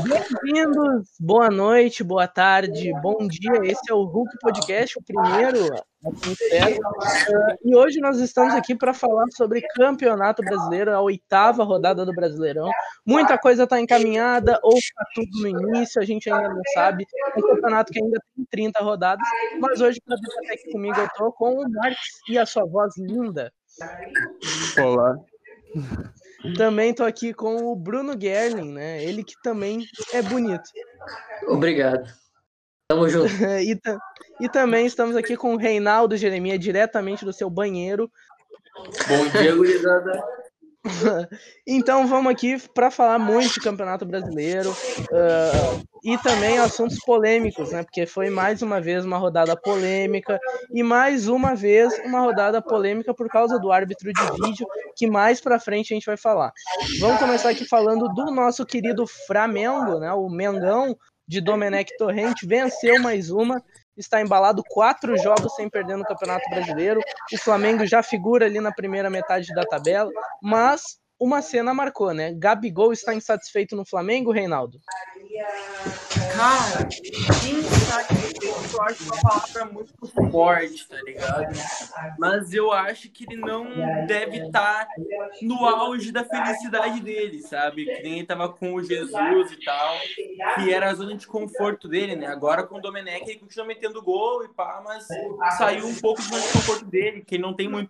Bem-vindos, boa noite, boa tarde, bom dia. Esse é o Hulk Podcast, o primeiro. E hoje nós estamos aqui para falar sobre Campeonato Brasileiro, a 8ª rodada do Brasileirão. Muita coisa está encaminhada, ou está tudo no início, a gente ainda não sabe. É um campeonato que ainda tem 30 rodadas, mas hoje, para estar aqui comigo, eu estou com o Marcos e a sua voz linda. Olá. Também tô aqui com o Bruno Gerling, né? Ele que também é bonito. Obrigado. Tamo junto. E também estamos aqui com o Reinaldo Jeremias, diretamente do seu banheiro. Bom dia, gurizada. Então vamos aqui para falar muito de Campeonato Brasileiro e também assuntos polêmicos, né? Porque foi mais uma vez uma rodada polêmica e mais uma vez uma rodada polêmica por causa do árbitro de vídeo, que mais para frente a gente vai falar. Vamos começar aqui falando do nosso querido Flamengo, né? O Mengão de Domenech Torrent venceu mais uma. Está embalado, 4 jogos sem perder no Campeonato Brasileiro. O Flamengo já figura ali na primeira metade da tabela, mas uma cena marcou, né? Gabigol está insatisfeito no Flamengo, Reinaldo? Cara, insatisfeito, eu acho uma palavra muito forte, tá ligado? Mas eu acho que ele não deve estar no auge da felicidade dele, sabe? Que nem ele tava com o Jesus e tal, que era a zona de conforto dele, né? Agora com o Domenech ele continua metendo gol e pá, mas saiu um pouco de zona de conforto dele, que ele não tem não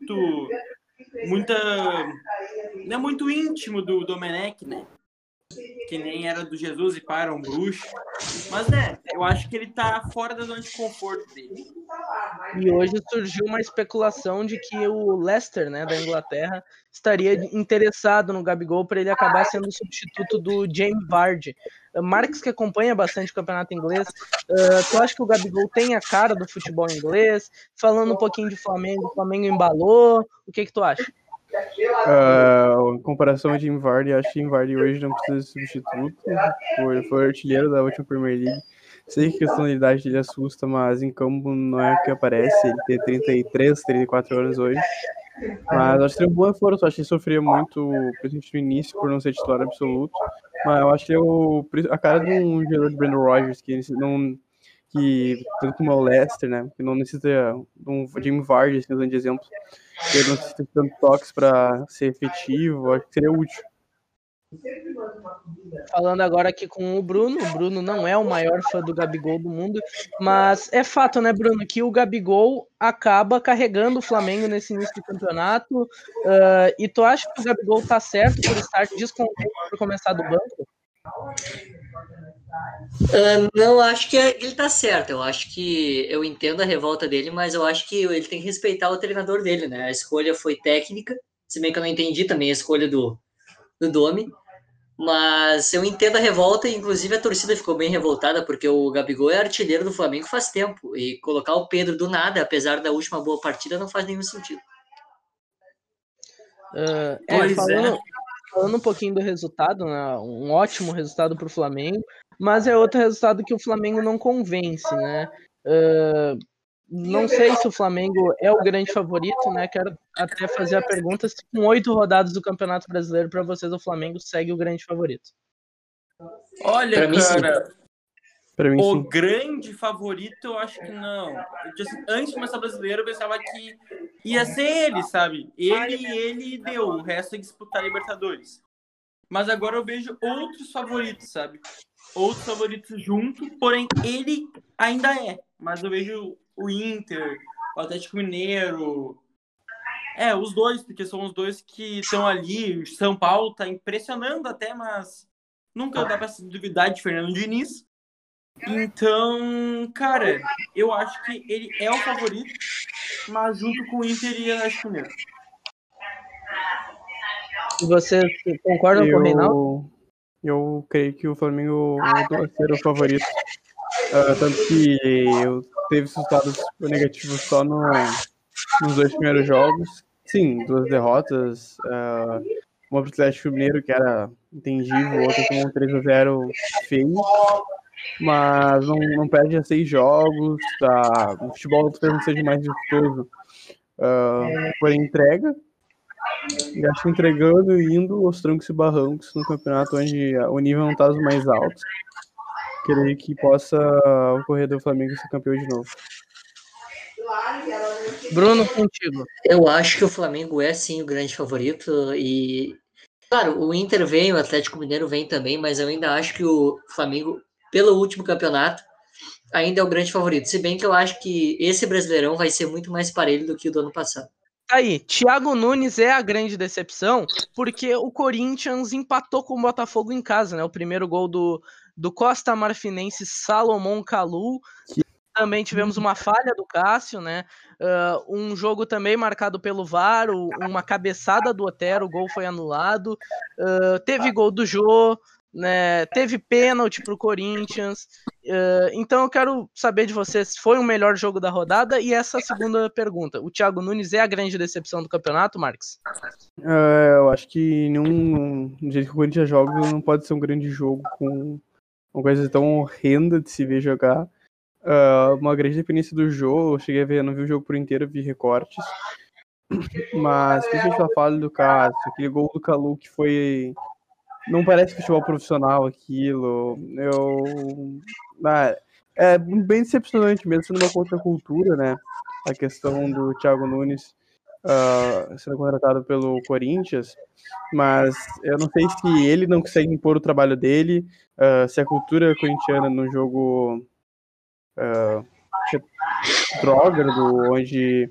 é muito íntimo do Domenech, né? Que nem era do Jesus e para um bruxo. Mas, né, eu acho que ele tá fora da zona de conforto dele. E hoje surgiu uma especulação de que o Leicester, né, da Inglaterra, estaria interessado no Gabigol para ele acabar sendo o substituto do Jamie Vardy. Marcos, que acompanha bastante o campeonato inglês, tu acha que o Gabigol tem a cara do futebol inglês? Falando um pouquinho de Flamengo, o Flamengo embalou, o que tu acha? Em comparação ao Jamie Vardy, acho que o Jamie Vardy hoje não precisa de substituto. Foi artilheiro da última Premier League. Sei que a questão da idade dele assusta, mas em campo não é o que aparece. Ele tem 33, 34 anos hoje. Mas acho que seria um bom esforço. Acho que ele sofria muito, principalmente no início, por não ser titular absoluto. Mas eu acho que é a cara de um jogador de Brandon Rogers, que tanto como é o Leicester, né, que não necessita de um Jamie Vardy, assim, usando de exemplo, que não necessita de tanto toques para ser efetivo, acho que seria útil. Falando agora aqui com o Bruno não é o maior fã do Gabigol do mundo, mas é fato, né, Bruno, que o Gabigol acaba carregando o Flamengo nesse início do campeonato, e tu acha que o Gabigol tá certo por estar descontente por começar do banco? Não, acho que ele tá certo. Eu acho que eu entendo a revolta dele, mas eu acho que ele tem que respeitar o treinador dele, né? A escolha foi técnica, se bem que eu não entendi também a escolha do Domi, mas eu entendo a revolta. Inclusive a torcida ficou bem revoltada porque o Gabigol é artilheiro do Flamengo faz tempo, e colocar o Pedro do nada, apesar da última boa partida, não faz nenhum sentido. Falando um pouquinho do resultado, né? Um ótimo resultado para o Flamengo, mas é outro resultado que o Flamengo não convence, né? Não sei se o Flamengo é o grande favorito, né? Quero até fazer a pergunta se com 8 rodadas do Campeonato Brasileiro, para vocês, o Flamengo segue o grande favorito. Olha, pra mim, cara, o grande favorito eu acho que não. Antes de começar o Brasileiro, eu pensava que ia ser ele, sabe? Ele deu, o resto é disputar Libertadores. Mas agora eu vejo outros favoritos, sabe? Outros favoritos junto, porém ele ainda é. Mas eu vejo o Inter, o Atlético Mineiro. Os dois, porque são os dois que estão ali. O São Paulo tá impressionando até, mas nunca dá pra se duvidar de Fernando Diniz. Então, cara, eu acho que ele é o favorito, mas junto com o Inter e o Atlético Mineiro. Você concorda com o Reinaldo? Eu creio que o Flamengo vai ser o favorito. Tanto que teve resultados negativos só nos 2 primeiros jogos. Sim, 2 derrotas. Uma para o Atlético Mineiro, que era entendível, outra com um 3-0 feio. Mas não perde a 6 jogos, tá? O futebol talvez não seja mais vistoso por entrega. se entregando e indo aos trancos e barrancos no campeonato onde o nível não está dos mais altos. Creio que possa ocorrer do Flamengo ser campeão de novo. Bruno, contigo. Eu acho que o Flamengo é sim o grande favorito e, claro, o Inter vem, o Atlético Mineiro vem também, mas eu ainda acho que o Flamengo, pelo último campeonato, ainda é o grande favorito. Se bem que eu acho que esse Brasileirão vai ser muito mais parelho do que o do ano passado. Aí, Thiago Nunes é a grande decepção, porque o Corinthians empatou com o Botafogo em casa, né? O primeiro gol do Costa Marfinense, Salomon Kalou. Também tivemos uma falha do Cássio, né? Um jogo também marcado pelo VAR, uma cabeçada do Otero, o gol foi anulado. Teve gol do Jô, né? Teve pênalti para o Corinthians. Então eu quero saber de vocês, foi o melhor jogo da rodada? E essa segunda pergunta, o Thiago Nunes é a grande decepção do campeonato, Marques? Eu acho que do jeito que o Corinthians joga, não pode ser um grande jogo com uma coisa tão horrenda de se ver jogar. Uma grande dependência do jogo, eu cheguei a ver, não vi o jogo por inteiro, vi recortes, mas que eu já falo do Cássio, aquele gol do Kalou que foi, não parece futebol profissional aquilo, é bem decepcionante mesmo, sendo uma contracultura, né, a questão do Thiago Nunes sendo contratado pelo Corinthians, mas eu não sei se ele não consegue impor o trabalho dele, se a cultura corintiana no jogo droga, onde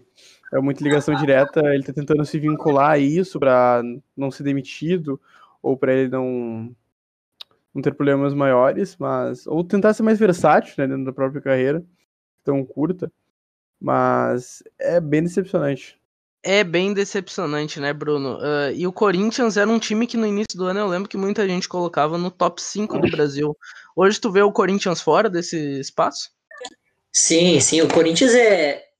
é muita ligação direta, ele tá tentando se vincular a isso para não ser demitido ou para ele não ter problemas maiores, mas ou tentar ser mais versátil, né, dentro da própria carreira tão curta, mas é bem decepcionante. É bem decepcionante, né, Bruno? E o Corinthians era um time que no início do ano eu lembro que muita gente colocava no top 5 do Brasil. Hoje tu vê o Corinthians fora desse espaço? Sim, o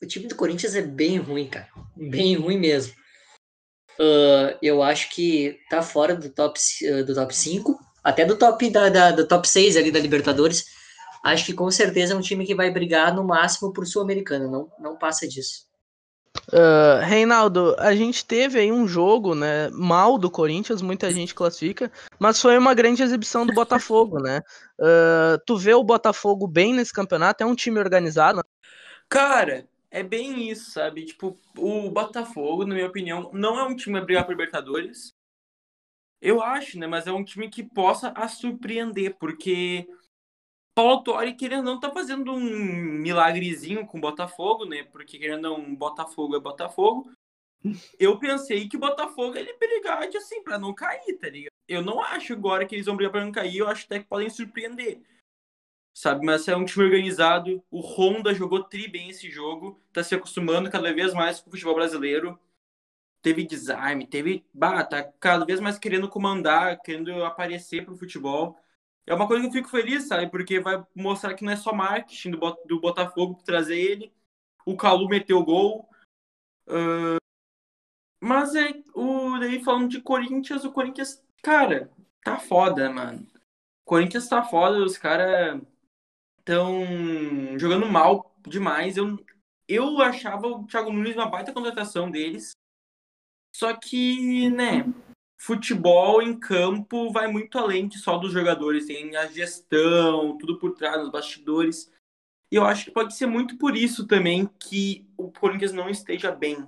time do Corinthians é bem ruim, cara, bem ruim mesmo. Eu acho que tá fora do top 5, até do top, do top 6 ali da Libertadores. Acho que com certeza é um time que vai brigar no máximo por Sul-Americana, não passa disso. Reinaldo, a gente teve aí um jogo, né, mal do Corinthians, muita gente classifica, mas foi uma grande exibição do Botafogo, né? Tu vê o Botafogo bem nesse campeonato? É um time organizado? Cara, é bem isso, sabe? Tipo, o Botafogo, na minha opinião, não é um time a brigar por Libertadores. Eu acho, né? Mas é um time que possa a surpreender, porque Paulo Autori, querendo não, tá fazendo um milagrezinho com o Botafogo, né? Porque, querendo não, Botafogo é Botafogo. Eu pensei que o Botafogo, ele brigava, assim, pra não cair, tá ligado? Eu não acho agora que eles vão brigar pra não cair, eu acho até que podem surpreender, sabe? Mas é um time organizado, o Honda jogou tri bem esse jogo, tá se acostumando cada vez mais com o futebol brasileiro. Teve desarme, tá cada vez mais querendo comandar, querendo aparecer pro futebol. É uma coisa que eu fico feliz, sabe? Porque vai mostrar que não é só marketing do Botafogo pra trazer ele. O Kalou meteu o gol. Mas daí falando de Corinthians, o Corinthians, cara, tá foda, mano. O Corinthians tá foda, os caras tão jogando mal demais. Eu achava o Thiago Nunes uma baita contratação deles. Só que, né, futebol em campo vai muito além de só dos jogadores, tem a gestão, tudo por trás, os bastidores. E eu acho que pode ser muito por isso também que o Corinthians não esteja bem.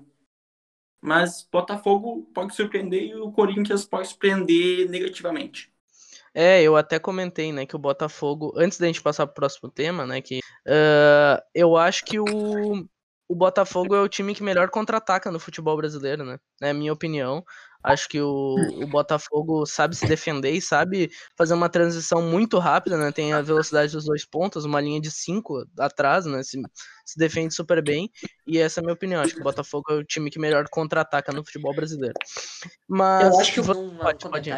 Mas Botafogo pode surpreender e o Corinthians pode surpreender negativamente. Eu até comentei, né, que o Botafogo, antes da gente passar para o próximo tema, né, que eu acho que o Botafogo é o time que melhor contra-ataca no futebol brasileiro, né, na minha opinião. Acho que o Botafogo sabe se defender e sabe fazer uma transição muito rápida, né? Tem a velocidade dos dois pontos, uma linha de 5 atrás, né? Se defende super bem. E essa é a minha opinião. Acho que o Botafogo é o time que melhor contra-ataca no futebol brasileiro. Mas eu acho que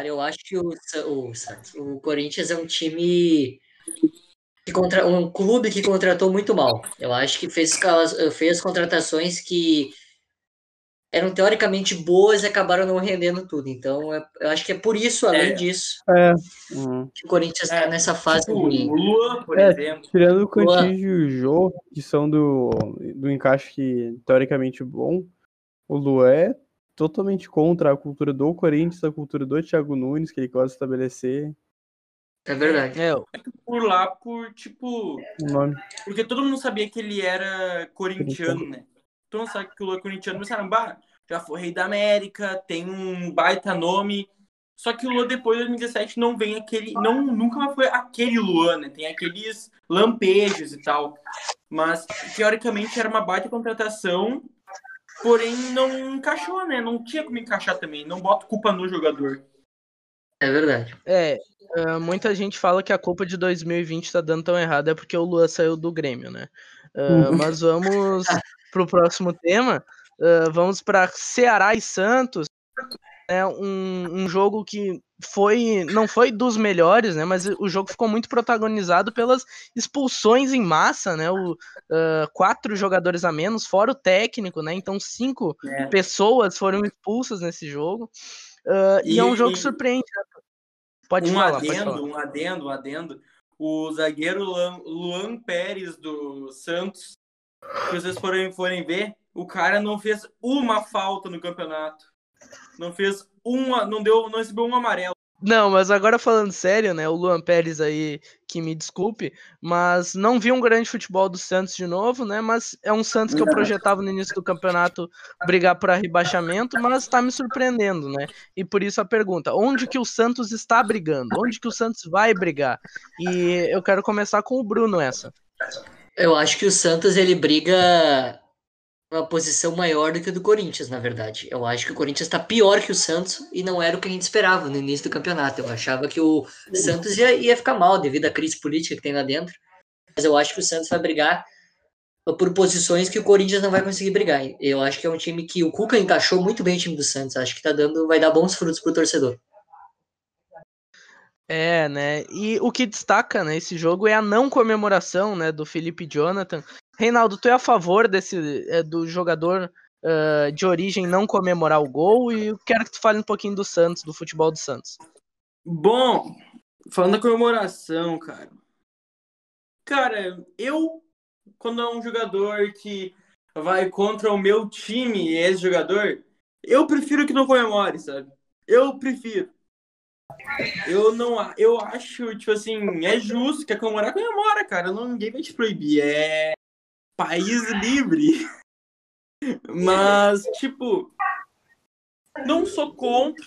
eu acho que o Corinthians é um time um clube que contratou muito mal. Eu acho que fez contratações que eram teoricamente boas e acabaram não rendendo tudo. Então, eu acho que é por isso, além disso, que o Corinthians está nessa fase ruim. Tipo, Lua, por exemplo. Tirando o Cantillo e o Jô, que são do encaixe que, teoricamente bom, o Lua é totalmente contra a cultura do Corinthians, a cultura do Thiago Nunes, que ele gosta de estabelecer. É verdade. Por lá, por tipo... O nome. Porque todo mundo sabia que ele era corintiano, né? Todo mundo sabe que o Luan é corintiano, mas caramba, já foi rei da América, tem um baita nome. Só que o Luan depois de 2017 não vem aquele... Não, nunca mais foi aquele Luan, né? Tem aqueles lampejos e tal. Mas, teoricamente, era uma baita contratação... Porém, não encaixou, né? Não tinha como encaixar também. Não boto culpa no jogador. É verdade. Muita gente fala que a culpa de 2020 tá dando tão errado é porque o Luan saiu do Grêmio, né? Mas vamos pro próximo tema. Vamos para Ceará e Santos. É um jogo que não foi dos melhores, né? Mas o jogo ficou muito protagonizado pelas expulsões em massa, né? 4 jogadores a menos, fora o técnico, né? Então 5 pessoas foram expulsas nesse jogo. E é um jogo que surpreende. Um adendo. O zagueiro Luan Peres do Santos, se vocês forem ver, o cara não fez uma falta no campeonato. Não recebeu um amarelo. Não, mas agora falando sério, né? O Luan Peres aí, que me desculpe, mas não vi um grande futebol do Santos de novo, né? Mas é um Santos que eu projetava no início do campeonato brigar por rebaixamento, mas tá me surpreendendo, né? E por isso a pergunta, onde que o Santos está brigando? Onde que o Santos vai brigar? E eu quero começar com o Bruno essa. Eu acho que o Santos, ele briga... uma posição maior do que a do Corinthians, na verdade. Eu acho que o Corinthians está pior que o Santos e não era o que a gente esperava no início do campeonato. Eu achava que o Santos ia ficar mal devido à crise política que tem lá dentro. Mas eu acho que o Santos vai brigar por posições que o Corinthians não vai conseguir brigar. Eu acho que é um time que o Cuca encaixou muito bem o time do Santos. Acho que vai dar bons frutos para o torcedor. Né? E o que destaca, né, esse jogo é a não comemoração, né, do Felipe Jonathan. Reinaldo, tu é a favor do jogador de origem não comemorar o gol? E eu quero que tu fale um pouquinho do Santos, do futebol do Santos. Bom, falando da comemoração, cara. Cara, eu, quando é um jogador que vai contra o meu time, esse jogador, eu prefiro que não comemore, sabe? Eu prefiro. Eu acho, tipo assim, é justo, quer comemorar, comemora, cara. Ninguém vai te proibir, país livre. Mas, tipo, não sou contra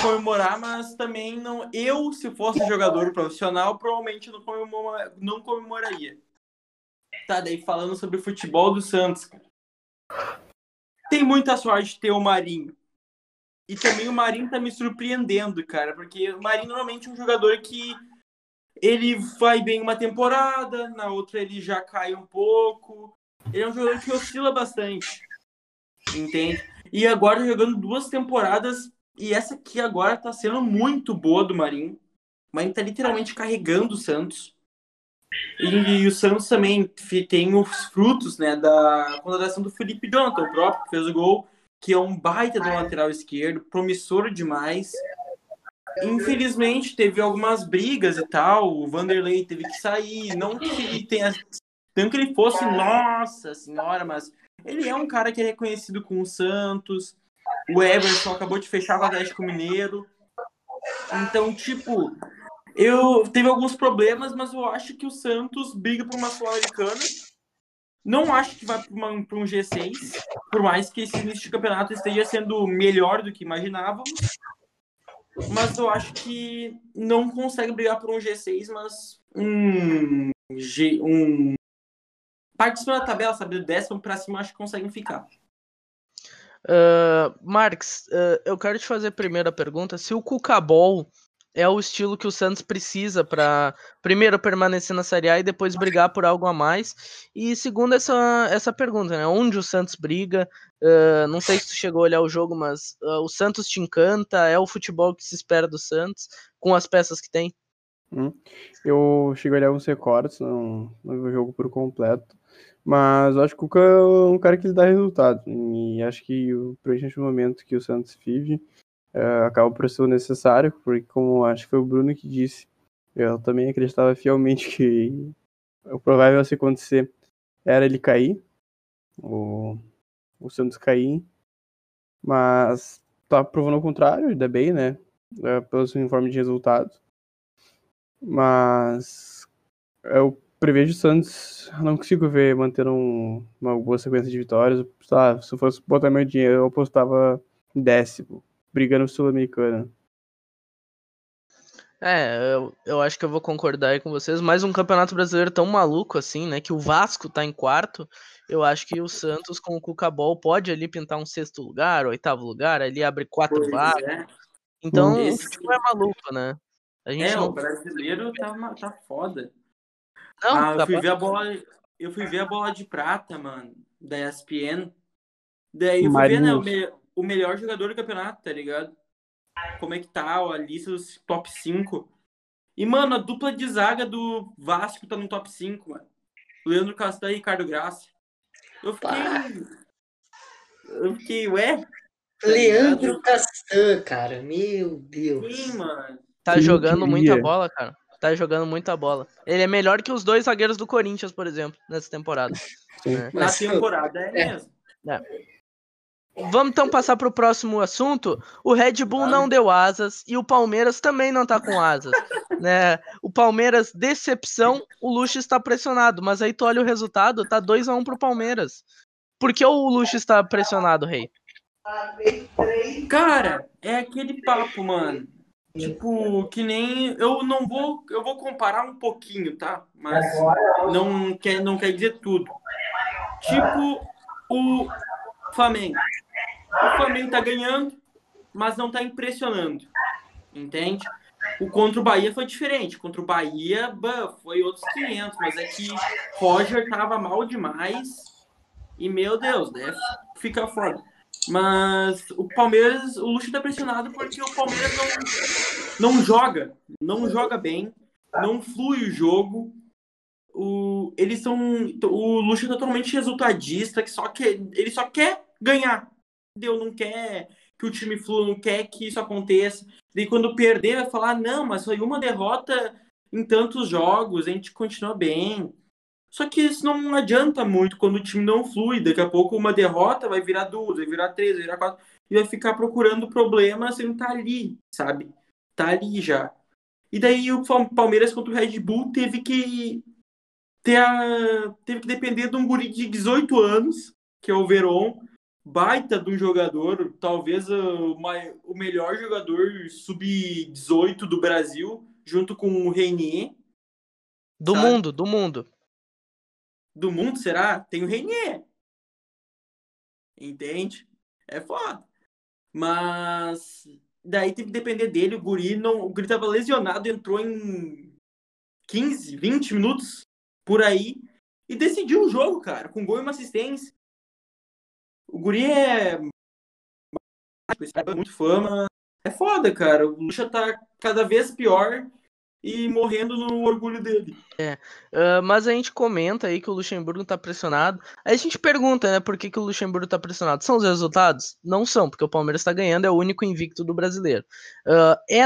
comemorar, mas também não. Eu, se fosse jogador profissional, provavelmente não comemoraria. Tá, daí falando sobre o futebol do Santos, cara. Tem muita sorte de ter o Marinho. E também o Marinho tá me surpreendendo, cara, porque o Marinho normalmente é um jogador que... ele vai bem uma temporada, na outra ele já cai um pouco. Ele é um jogador que oscila bastante, entende? E agora jogando 2 temporadas, e essa aqui agora tá sendo muito boa do Marinho. O Marinho tá literalmente carregando o Santos. E o Santos também tem os frutos, né, da contratação do Felipe Jonathan, o próprio, que fez o gol, que é um baita do lateral esquerdo, promissor demais. Infelizmente, teve algumas brigas e tal, o Vanderlei teve que sair, não que ele fosse, nossa senhora, mas ele é um cara que é reconhecido com o Santos, o Everson acabou de fechar o Atlético Mineiro, então, tipo, teve alguns problemas, mas eu acho que o Santos briga por uma Sul-Americana, não acho que vai para um G6, por mais que esse início de campeonato esteja sendo melhor do que imaginávamos. Mas eu acho que não consegue brigar por um G6, mas participando da tabela, sabe? Do 10º pra cima, acho que conseguem ficar. Marques, eu quero te fazer primeiro a pergunta. Se o Cucabol é o estilo que o Santos precisa para primeiro permanecer na Série A e depois brigar por algo a mais. E segundo essa pergunta, né? Onde o Santos briga? Não sei se tu chegou a olhar o jogo, mas o Santos te encanta? É o futebol que se espera do Santos, com as peças que tem? Eu cheguei a olhar alguns recortes, não vi o jogo por completo. Mas eu acho que o Cuca é um cara que dá resultado. E acho que o momento que o Santos vive... acaba por ser o necessário, porque como acho que foi o Bruno que disse, eu também acreditava fielmente que o provável a se acontecer era ele cair, o Santos cair, Mas tá provando o contrário, ainda bem, né? Pelo seu informe de resultado. Mas eu prevejo o Santos, não consigo ver manter uma boa sequência de vitórias. Ah, se eu fosse botar meu dinheiro, eu apostava em 10º, brigando com o Sul-Americana. Eu acho que eu vou concordar aí com vocês. Mais um campeonato brasileiro tão maluco assim, né? Que o Vasco tá em 4º. Eu acho que o Santos com o Cucabol pode ali pintar um 6º lugar, 8º lugar, ali abre 4 vagas. É. Então, esse tipo é maluco, né? A gente não... O brasileiro tá foda. Não, eu fui ver a bola de prata, mano, da ESPN. Daí eu fui ver, né, o melhor jogador do campeonato, tá ligado? Como é que tá a lista dos top 5. E, mano, a dupla de zaga do Vasco tá no top 5, mano. Leandro Castan e Ricardo Graça. Eu fiquei, ué? Leandro Castan, cara. Meu Deus. Sim, mano. Tá jogando muita bola, cara. Tá jogando muita bola. Ele é melhor que os 2 zagueiros do Corinthians, por exemplo, nessa temporada. Na temporada, é mesmo. É. Vamos então passar para o próximo assunto. O Red Bull não deu asas e o Palmeiras também não está com asas. Né? O Palmeiras, decepção, o Luxo está pressionado. Mas aí tu olha o resultado, tá 2-1 para o Palmeiras. Por que o Luxo está pressionado, Rei? Cara, é aquele papo, mano. Tipo, que nem... Eu vou comparar um pouquinho, tá? Mas não quer dizer tudo. Tipo, o Flamengo. O Flamengo tá ganhando, mas não tá impressionando, entende? O contra o Bahia foi diferente. Contra o Bahia, foi outros 500, mas é que Roger tava mal demais e, meu Deus, né? Fica foda. Mas o Palmeiras, o Luxo tá pressionado porque o Palmeiras não joga bem, não flui o jogo. O Luxo é totalmente resultadista, ele só quer ganhar. Entendeu? Não quer que o time flua, não quer que isso aconteça. Daí quando perder, vai falar, não, mas foi uma derrota em tantos jogos, a gente continua bem. Só que isso não adianta muito quando o time não flui. Daqui a pouco uma derrota vai virar 2, vai virar 3, vai virar 4, e vai ficar procurando problema sem estar ali, sabe? Tá ali já. E daí o Palmeiras contra o Red Bull teve que depender de um guri de 18 anos, que é o Veron, baita de um jogador, talvez o melhor jogador sub-18 do Brasil, junto com o Renier. Do mundo. Do mundo, será? Tem o Renier. Entende? É foda. Mas daí teve que depender dele, o guri tava lesionado, entrou em 15, 20 minutos. Por aí, e decidiu o jogo, cara, com gol e uma assistência. O guri é muito fama. É foda, cara. O Lucha tá cada vez pior e morrendo no orgulho dele. Mas a gente comenta aí que o Luxemburgo tá pressionado. Aí a gente pergunta, né, por que o Luxemburgo tá pressionado. São os resultados? Não são, porque o Palmeiras tá ganhando, é o único invicto do brasileiro.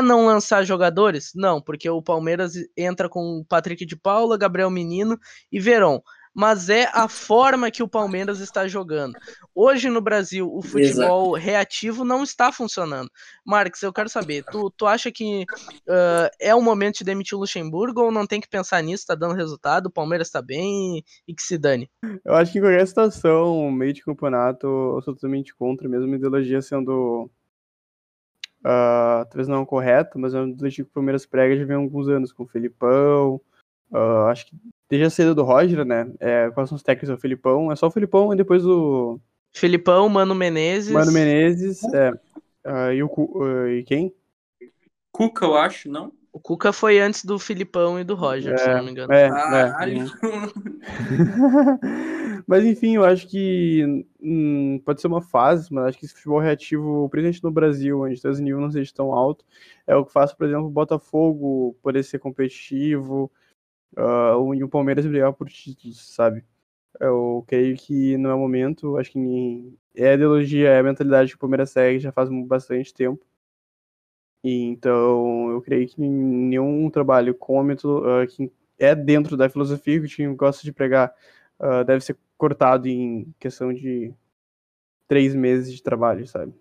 Não lançar jogadores? Não, porque o Palmeiras entra com Patrick de Paula, Gabriel Menino e Veron. Mas é a forma que o Palmeiras está jogando. Hoje no Brasil, o futebol reativo não está funcionando. Marques, eu quero saber, tu acha que é o momento de demitir o Luxemburgo ou não tem que pensar nisso, tá dando resultado, o Palmeiras está bem e que se dane? Eu acho que em qualquer situação, meio de campeonato, eu sou totalmente contra, mesmo a ideologia sendo talvez não correta, mas é uma ideologia que o Palmeiras prega já vem há alguns anos, com o Felipão, acho que desde a saída do Roger, né? Quais são os técnicos? O Felipão. É só o Felipão e depois o... Felipão, Mano Menezes. E quem? Cuca, eu acho, não? O Cuca foi antes do Felipão e do Roger, se não me engano. Mas enfim, eu acho que pode ser uma fase, mas acho que esse futebol reativo, principalmente no Brasil, onde o nível não seja tão alto, é o que faz, por exemplo, o Botafogo poder ser competitivo... e o Palmeiras brigar por títulos, sabe? Eu creio que não é o momento, acho que é a ideologia, é a mentalidade que o Palmeiras segue já faz bastante tempo. E então eu creio que nenhum trabalho que é dentro da filosofia que o time gosta de pregar deve ser cortado em questão de 3 meses de trabalho, sabe?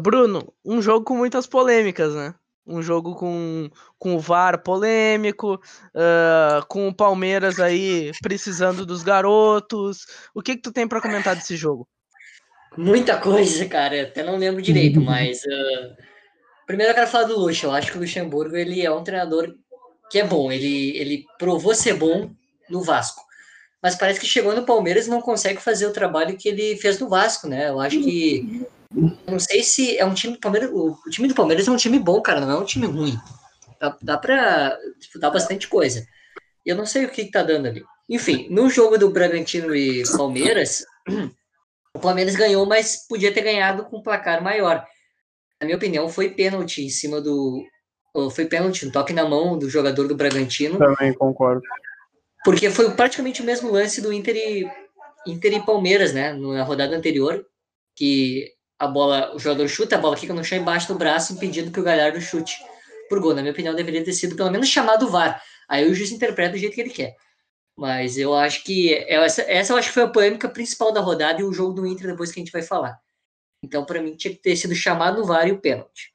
Bruno, um jogo com muitas polêmicas, né? Um jogo com o VAR polêmico, com o Palmeiras aí precisando dos garotos. O que tu tem para comentar desse jogo? Muita coisa, cara. Até não lembro direito, mas... Primeiro eu quero falar do Luxo. Eu acho que o Luxemburgo ele é um treinador que é bom. Ele provou ser bom no Vasco. Mas parece que chegou no Palmeiras e não consegue fazer o trabalho que ele fez no Vasco, né? Eu acho que... Não sei se é um time do Palmeiras. O time do Palmeiras é um time bom, cara, não é um time ruim. Dá pra disputar bastante coisa. Eu não sei o que tá dando ali. Enfim, no jogo do Bragantino e Palmeiras, o Palmeiras ganhou, mas podia ter ganhado com um placar maior. Na minha opinião, foi pênalti em cima do... Foi pênalti, um toque na mão do jogador do Bragantino. Também concordo. Porque foi praticamente o mesmo lance do Inter e Palmeiras, né? Na rodada anterior, que... A bola, o jogador chuta, a bola fica no chão embaixo do braço, impedindo que o Galhardo chute por gol. Na minha opinião, deveria ter sido pelo menos chamado o VAR. Aí o juiz interpreta do jeito que ele quer. Mas eu acho que... Essa eu acho que foi a polêmica principal da rodada e o jogo do Inter depois que a gente vai falar. Então, para mim, tinha que ter sido chamado o VAR e o pênalti.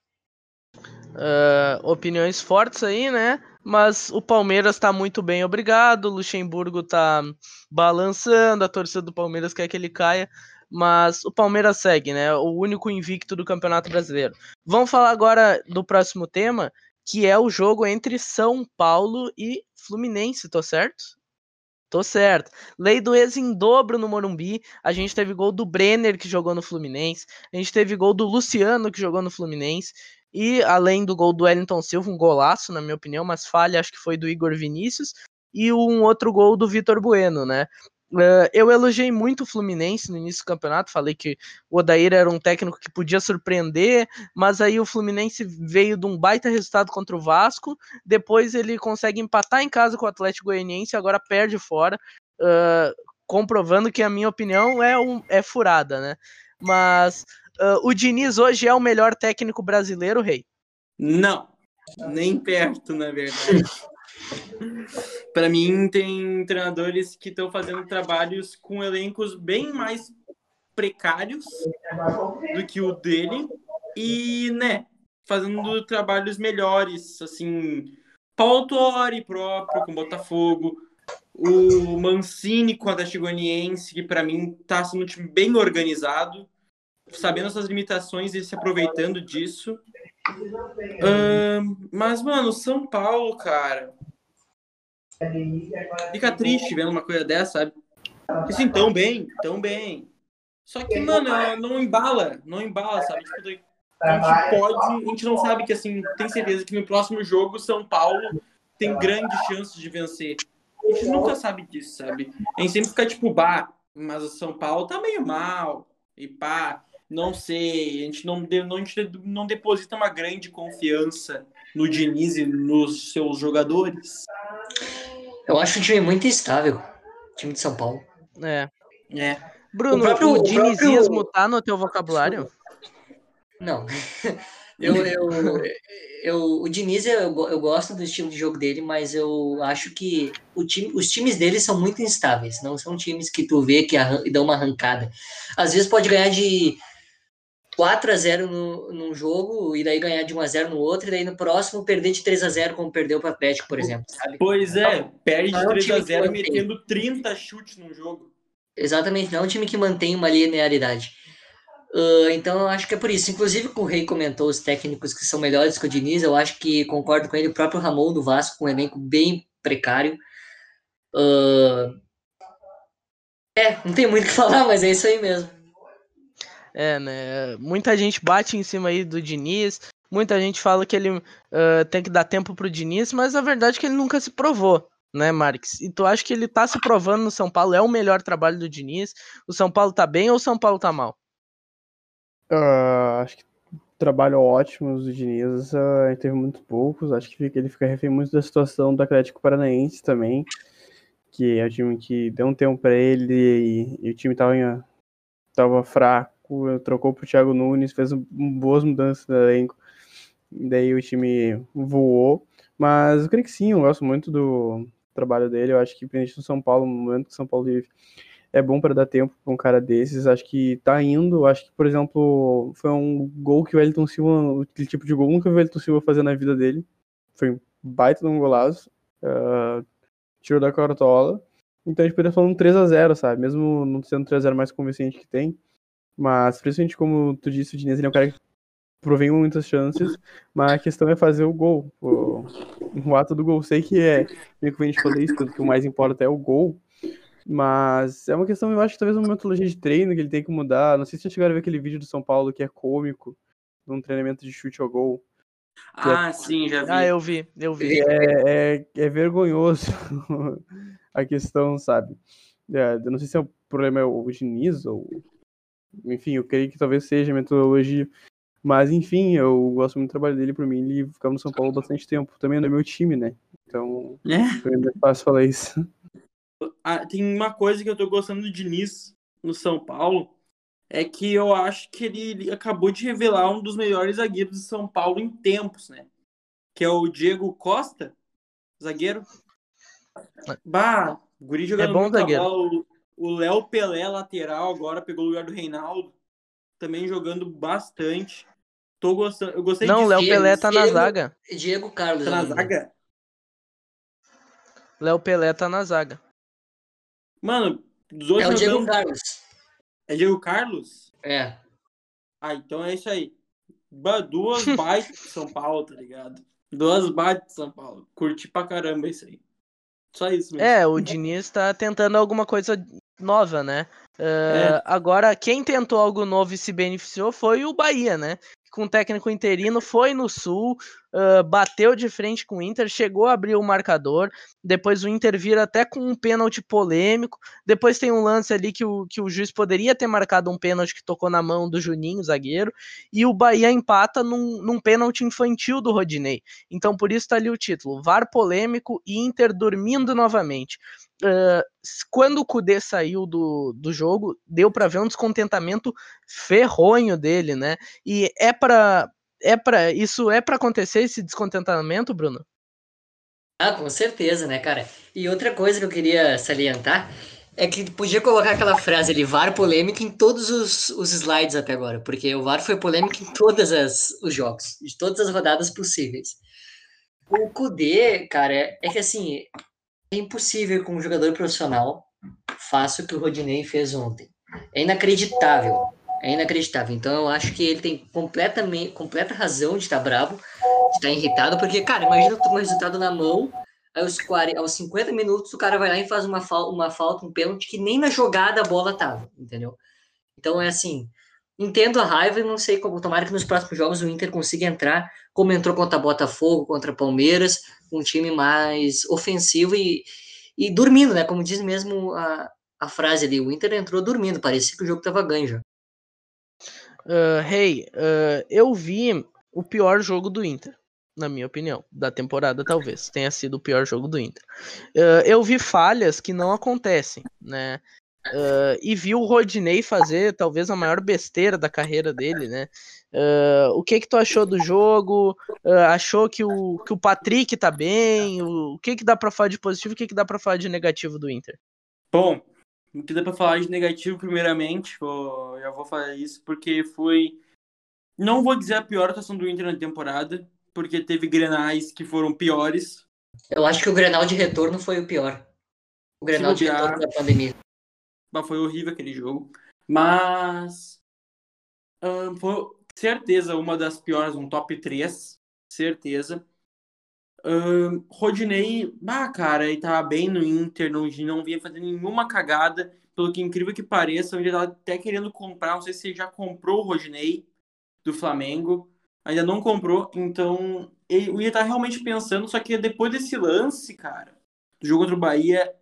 Opiniões fortes aí, né? Mas o Palmeiras tá muito bem, obrigado. O Luxemburgo tá balançando. A torcida do Palmeiras quer que ele caia. Mas o Palmeiras segue, né? O único invicto do Campeonato Brasileiro. Vamos falar agora do próximo tema, que é o jogo entre São Paulo e Fluminense, tô certo? Tô certo. Lei do ex em dobro no Morumbi. A gente teve gol do Brenner, que jogou no Fluminense. A gente teve gol do Luciano, que jogou no Fluminense. E além do gol do Elton Silva, um golaço, na minha opinião, mas falha, acho que foi do Igor Vinícius. E um outro gol do Vitor Bueno, né? Eu elogiei muito o Fluminense no início do campeonato, falei que o Odair era um técnico que podia surpreender, mas aí o Fluminense veio de um baita resultado contra o Vasco, depois ele consegue empatar em casa com o Atlético Goianiense, agora perde fora, comprovando que a minha opinião é furada, né? Mas o Diniz hoje é o melhor técnico brasileiro, Rei? Não, nem perto, na verdade. Para mim, tem treinadores que estão fazendo trabalhos com elencos bem mais precários do que o dele e, né, fazendo trabalhos melhores, assim, Paulo Autori próprio com Botafogo, o Mancini com o Atlético Goianiense, que para mim está sendo um time bem organizado, sabendo suas limitações e se aproveitando disso. Mas, mano, São Paulo, cara, fica triste vendo uma coisa dessa, sabe? Assim, tão bem. Só que, mano, não embala, sabe? Tipo, a gente não sabe que, assim, tem certeza que no próximo jogo São Paulo tem grandes chances de vencer. A gente nunca sabe disso, sabe? A gente sempre fica, tipo, mas o São Paulo tá meio mal, e não sei, a gente não deposita uma grande confiança no Diniz e nos seus jogadores. Eu acho o time muito instável, o time de São Paulo. É. Bruno, o dinizismo tá no teu vocabulário? Não. O Diniz, eu gosto do estilo de jogo dele, mas eu acho que os times dele são muito instáveis, não são times que tu vê que dão uma arrancada. Às vezes pode ganhar de 4-0 num jogo, e daí ganhar de 1-0 no outro, e daí no próximo perder de 3-0, como perdeu para o Atlético, por exemplo, sabe? Pois é, perde de 3-0 metendo 30 chutes num jogo. Exatamente, não é um time que mantém uma linearidade. Então eu acho que é por isso. Inclusive, o Rei comentou os técnicos que são melhores que o Diniz, eu acho que concordo com ele. O próprio Ramon do Vasco, com um elenco bem precário. Não tem muito o que falar, mas é isso aí mesmo. Né? Muita gente bate em cima aí do Diniz, muita gente fala que ele tem que dar tempo pro Diniz, mas a verdade é que ele nunca se provou, né, Marques? E tu acha que ele tá se provando no São Paulo? É o melhor trabalho do Diniz? O São Paulo tá bem ou o São Paulo tá mal? Acho que trabalho ótimo do Diniz, teve muito poucos, acho que ele fica refém muito da situação do Atlético Paranaense também, que é o time que deu um tempo pra ele e o time tava fraco, trocou pro Thiago Nunes, fez boas mudanças no elenco, daí o time voou. Mas eu creio que sim, eu gosto muito do trabalho dele, eu acho que principalmente no São Paulo, no momento que o São Paulo vive, é bom para dar tempo para um cara desses. Acho que tá indo. Acho que, por exemplo, foi um gol que o Elton Silva, aquele tipo de gol nunca vi o Elton Silva fazer na vida dele. Foi um baita de um golaço. Tirou da cartola. Então a gente poderia falar um 3-0, sabe? Mesmo não sendo o 3-0 mais convincente que tem. Mas, principalmente, como tu disse, o Diniz, ele é um cara que provém muitas chances, mas a questão é fazer o gol, o ato do gol. Sei que é meio que a gente falou isso, tanto que o mais importa é o gol, mas é uma questão, eu acho que talvez uma metodologia de treino que ele tem que mudar. Não sei se vocês chegaram a ver aquele vídeo do São Paulo que é cômico, num treinamento de chute ao gol. Ah, é... sim, já vi. Ah, eu vi. É vergonhoso a questão, sabe? Eu não sei se é o problema é o Diniz ou... Enfim, eu creio que talvez seja a metodologia. Mas, enfim, eu gosto muito do trabalho dele. Por mim, ele ficava no São Paulo bastante tempo. Também não é meu time, né? Então, ainda é fácil falar isso. Ah, tem uma coisa que eu tô gostando do Diniz no São Paulo. É que eu acho que ele acabou de revelar um dos melhores zagueiros de São Paulo em tempos, né? Que é o Diego Costa, zagueiro. Bah, o guri jogando muita bola. O Léo Pelé, lateral, agora pegou o lugar do Reinaldo. Também jogando bastante. Tô gostando. Eu gostei de... Não, o Léo Pelé tá na zaga. Diego Carlos. Tá na zaga? Léo Pelé tá na zaga. Mano, dos outros... É o Diego Carlos. É Diego Carlos? É. Ah, então é isso aí. Duas baitas de São Paulo, tá ligado? Duas baitas de São Paulo. Curti pra caramba isso aí. Só isso mesmo. É, o Diniz tá tentando alguma coisa nova, né? Agora, quem tentou algo novo e se beneficiou foi o Bahia, né? Com o técnico interino, foi no Sul, bateu de frente com o Inter, chegou a abrir o marcador, depois o Inter vira até com um pênalti polêmico, depois tem um lance ali que o juiz poderia ter marcado um pênalti que tocou na mão do Juninho, zagueiro, e o Bahia empata num pênalti infantil do Rodinei. Então por isso tá ali o título, VAR polêmico e Inter dormindo novamente. Quando o Coudet saiu do jogo, deu pra ver um descontentamento ferronho dele, né? E é pra acontecer esse descontentamento, Bruno? Ah, com certeza, né, cara? E outra coisa que eu queria salientar é que podia colocar aquela frase ali, VAR polêmico, em todos os slides até agora, porque o VAR foi polêmico em todos os jogos, de todas as rodadas possíveis. O Coudet, cara, é que assim... É impossível que um jogador profissional faça o que o Rodinei fez ontem. É inacreditável. É inacreditável. Então eu acho que ele tem completa razão de estar bravo, de estar irritado, porque, cara, imagina tu com o resultado na mão, aí aos 50 minutos o cara vai lá e faz uma falta, um pênalti, que nem na jogada a bola tava, entendeu? Então é assim, entendo a raiva e não sei como. Tomara que nos próximos jogos o Inter consiga entrar, como entrou contra Botafogo, contra Palmeiras, um time mais ofensivo e dormindo, né? Como diz mesmo a frase ali, o Inter entrou dormindo, parecia que o jogo tava ganho já. Eu vi o pior jogo do Inter, na minha opinião, da temporada talvez, tenha sido o pior jogo do Inter. Eu vi falhas que não acontecem, né? E vi o Rodinei fazer talvez a maior besteira da carreira dele, né? O que tu achou do jogo? Achou que o Patrick tá bem? O que dá pra falar de positivo? O que dá pra falar de negativo do Inter? Bom, o que dá pra falar de negativo, primeiramente, já vou falar isso, porque foi... Não vou dizer a pior atuação do Inter na temporada, porque teve grenais que foram piores. Eu acho que o grenal de retorno foi o pior. O grenal de retorno da pandemia. Foi horrível aquele jogo, mas foi certeza uma das piores, um top 3, certeza. Rodinei, cara, ele tava bem no Inter, não vinha fazendo nenhuma cagada, pelo que incrível que pareça, ele tava até querendo comprar, não sei se ele já comprou o Rodinei do Flamengo, ainda não comprou, então ele tá realmente pensando, só que depois desse lance, cara, do jogo contra o Bahia,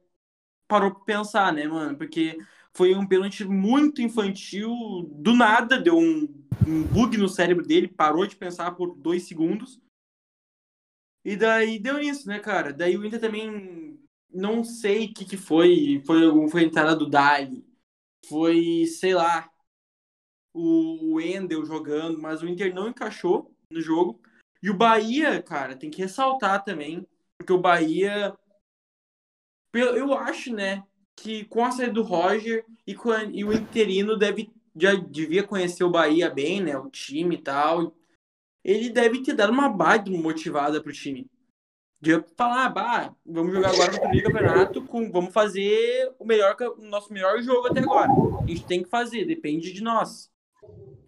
parou pra pensar, né, mano? Porque foi um pênalti muito infantil, do nada, deu um bug no cérebro dele, parou de pensar por 2 segundos. E daí deu nisso, né, cara? Daí o Inter também, não sei o que foi. Foi a entrada do Dali, foi, sei lá, o Endel jogando, mas o Inter não encaixou no jogo. E o Bahia, cara, tem que ressaltar também, porque o Bahia... Eu acho, né, que com a saída do Roger e o interino já devia conhecer o Bahia bem, né? O time e tal. Ele deve ter dado uma baita motivada pro time. De falar, vamos jogar agora no primeiro campeonato, vamos fazer o nosso melhor jogo até agora. A gente tem que fazer, depende de nós.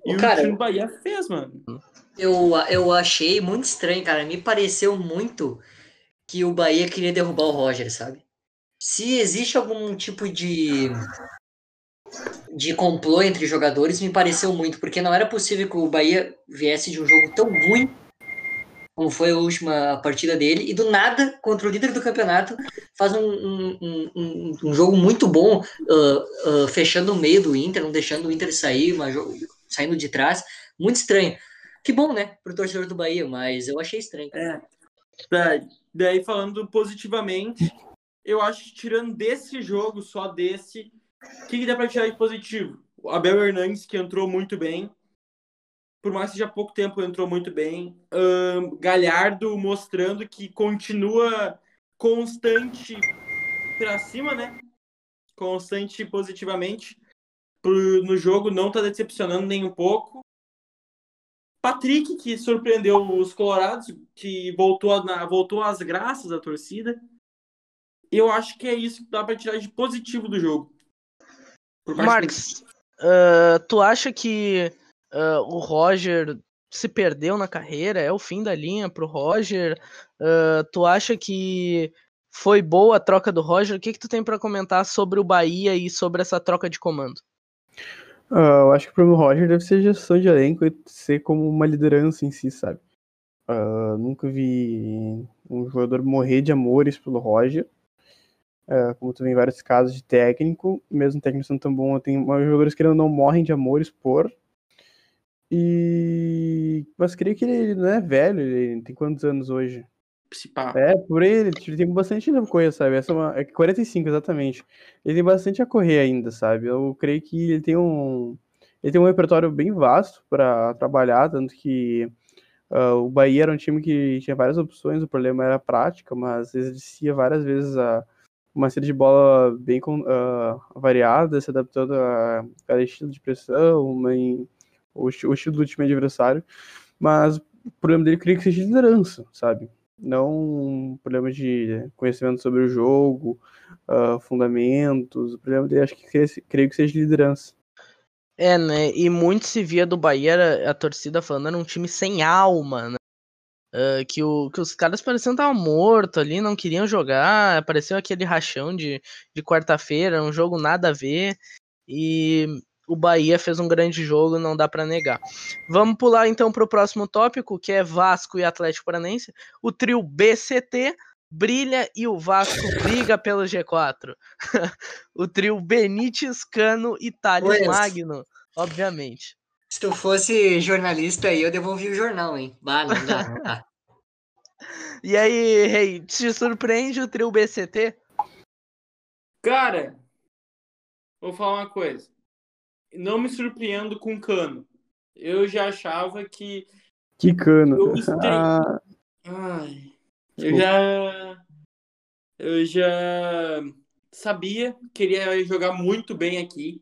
E cara, o time do Bahia fez, mano. Eu achei muito estranho, cara. Me pareceu muito que o Bahia queria derrubar o Roger, sabe? Se existe algum tipo de complô entre jogadores, me pareceu muito, porque não era possível que o Bahia viesse de um jogo tão ruim como foi a última partida dele, e do nada, contra o líder do campeonato, faz um jogo muito bom, fechando o meio do Inter, não deixando o Inter sair, saindo de trás. Muito estranho. Que bom, né, pro torcedor do Bahia, mas eu achei estranho. Daí, falando positivamente, eu acho que tirando desse jogo, só desse, o que dá pra tirar de positivo? O Abel Hernandes, que entrou muito bem. Por mais que seja pouco tempo, entrou muito bem. Galhardo mostrando que continua constante pra cima, né? Constante positivamente no jogo, não tá decepcionando nem um pouco. Patrick, que surpreendeu os colorados, que voltou às graças da torcida. Eu acho que é isso que dá pra tirar de positivo do jogo. Marques, tu acha que o Roger se perdeu na carreira? É o fim da linha pro Roger? Tu acha que foi boa a troca do Roger? O que tu tem pra comentar sobre o Bahia e sobre essa troca de comando? Eu acho que o problema do Roger deve ser gestão de elenco e ser como uma liderança em si, sabe? Nunca vi um jogador morrer de amores pelo Roger. Como tu vê em vários casos de técnico, mesmo técnico sendo tão bom, tem jogadores que não morrem de amores por. Mas creio que ele não é velho, ele tem quantos anos hoje? Por ele tem bastante coisa, sabe? Essa é 45, exatamente. Ele tem bastante a correr ainda, sabe? Eu creio que ele tem um repertório bem vasto para trabalhar, tanto que o Bahia era um time que tinha várias opções, o problema era a prática, mas exercia várias vezes uma série de bola bem variada, se adaptando a cada estilo de pressão, o estilo do time adversário, mas o problema dele creio que seja liderança, sabe? Não um problema de conhecimento sobre o jogo, fundamentos. O problema dele, acho que creio que seja liderança. É, né? E muito se via do Bahia a torcida falando era um time sem alma, né? Que os caras pareciam estar mortos ali, não queriam jogar. Apareceu aquele rachão de quarta-feira, um jogo nada a ver. E o Bahia fez um grande jogo, não dá pra negar. Vamos pular então pro próximo tópico, que é Vasco e Atlético Paranaense. O trio BCT brilha e o Vasco briga pelo G4. O trio Benítez, Cano e Thales Magno, obviamente. Se tu fosse jornalista aí, eu devolvi o jornal, hein? Não dá, não dá. E aí, Rei, te surpreende o trio BCT? Cara, vou falar uma coisa. Não me surpreendo com Cano. Eu já achava que... Que Cano? Eu já sabia que ele ia jogar muito bem aqui.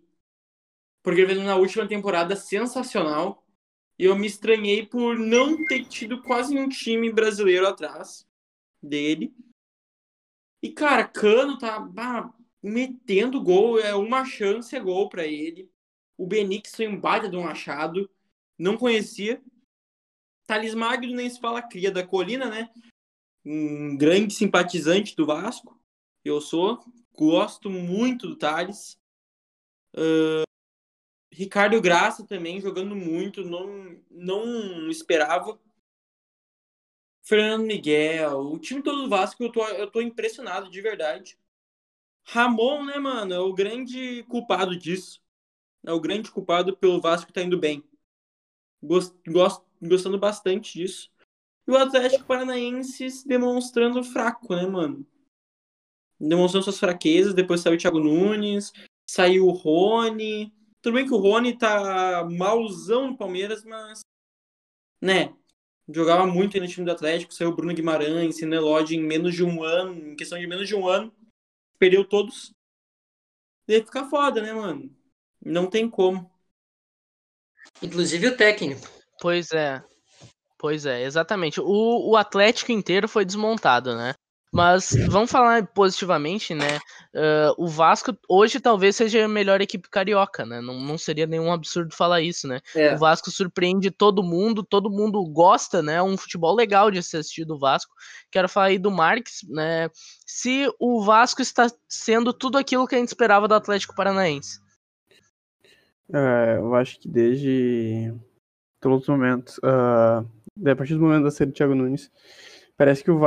Porque ele fez uma última temporada sensacional. E eu me estranhei por não ter tido quase um time brasileiro atrás dele. E, cara, Cano tá metendo gol. É uma chance, é gol pra ele. O Benítez foi um baita de um achado. Não conhecia. Thales Magno nem se fala, cria da colina, né? Um grande simpatizante do Vasco. Eu sou. Gosto muito do Thales. Ricardo Graça também, jogando muito. Não esperava. Fernando Miguel. O time todo do Vasco, eu tô impressionado, de verdade. Ramon, né, mano? É o grande culpado disso. É o grande culpado pelo Vasco tá indo bem. Gostando bastante disso. E o Atlético Paranaense se demonstrando fraco, né, mano? Demonstrando suas fraquezas. Depois saiu o Thiago Nunes. Saiu o Rony. Tudo bem que o Rony tá mauzão no Palmeiras, mas... Né? Jogava muito aí no time do Atlético. Saiu o Bruno Guimarães, Sinelode em menos de um ano. Em questão de menos de um ano. Perdeu todos. Ia ficar foda, né, mano? Não tem como. Inclusive o técnico. Pois é, exatamente. O Atlético inteiro foi desmontado, né? Mas vamos falar positivamente, né? O Vasco hoje talvez seja a melhor equipe carioca, né? Não seria nenhum absurdo falar isso, né? É. O Vasco surpreende todo mundo gosta, né? É um futebol legal de ser assistido o Vasco. Quero falar aí do Marques, né? Se o Vasco está sendo tudo aquilo que a gente esperava do Atlético Paranaense. Eu acho que desde todos os momentos, a partir do momento da saída do Thiago Nunes, parece que o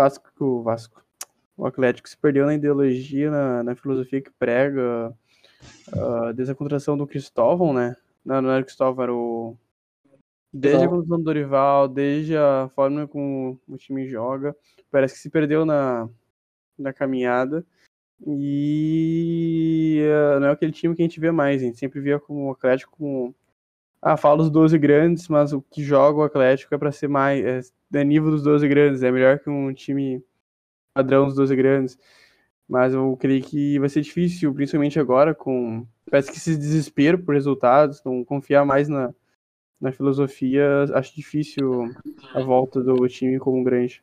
Atlético se perdeu na ideologia, na filosofia que prega, desde a contratação do Cristóvão, né? Não era o Cristóvão, era o... Desde a contratação do Dorival, desde a forma como o time joga, parece que se perdeu na caminhada. E não é aquele time que a gente vê mais, a gente sempre via como o Atlético como... fala os 12 grandes, mas o que joga o Atlético é para ser mais... é nível dos 12 grandes, é melhor que um time padrão dos 12 grandes. Mas eu creio que vai ser difícil, principalmente agora, com... parece que esse desespero por resultados, não confiar mais na filosofia, acho difícil a volta do time como um grande.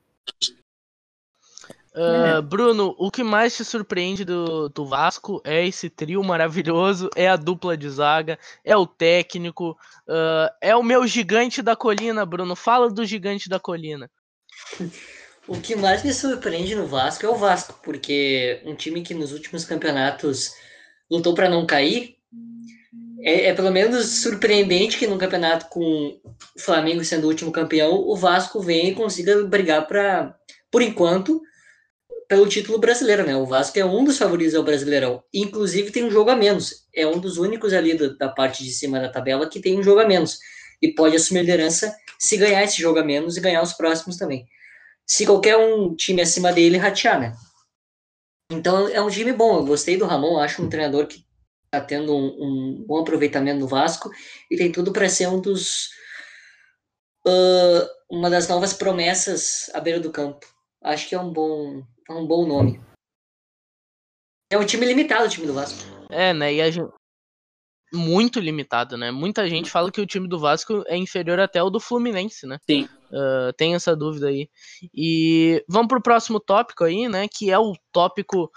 Bruno, o que mais te surpreende do Vasco é esse trio maravilhoso, é a dupla de zaga, é o técnico, é o meu gigante da colina, Bruno. Fala do gigante da colina. O que mais me surpreende no Vasco é o Vasco, porque um time que nos últimos campeonatos lutou para não cair, é pelo menos surpreendente que num campeonato com o Flamengo sendo o último campeão, o Vasco venha e consiga brigar por enquanto, pelo título brasileiro, né? O Vasco é um dos favoritos ao Brasileirão. Inclusive tem um jogo a menos. É um dos únicos ali da parte de cima da tabela que tem um jogo a menos. E pode assumir liderança se ganhar esse jogo a menos e ganhar os próximos também. Se qualquer um time acima dele ratear, né? Então é um time bom. Eu gostei do Ramon. Acho um treinador que tá tendo um bom aproveitamento no Vasco. E tem tudo para ser um dos... uma das novas promessas à beira do campo. Acho que é um bom nome. É um time limitado, o time do Vasco. É, né? E muito limitado, né? Muita gente fala que o time do Vasco é inferior até ao do Fluminense, né? Sim. Tem essa dúvida aí. E vamos pro próximo tópico aí, né? Que é o tópico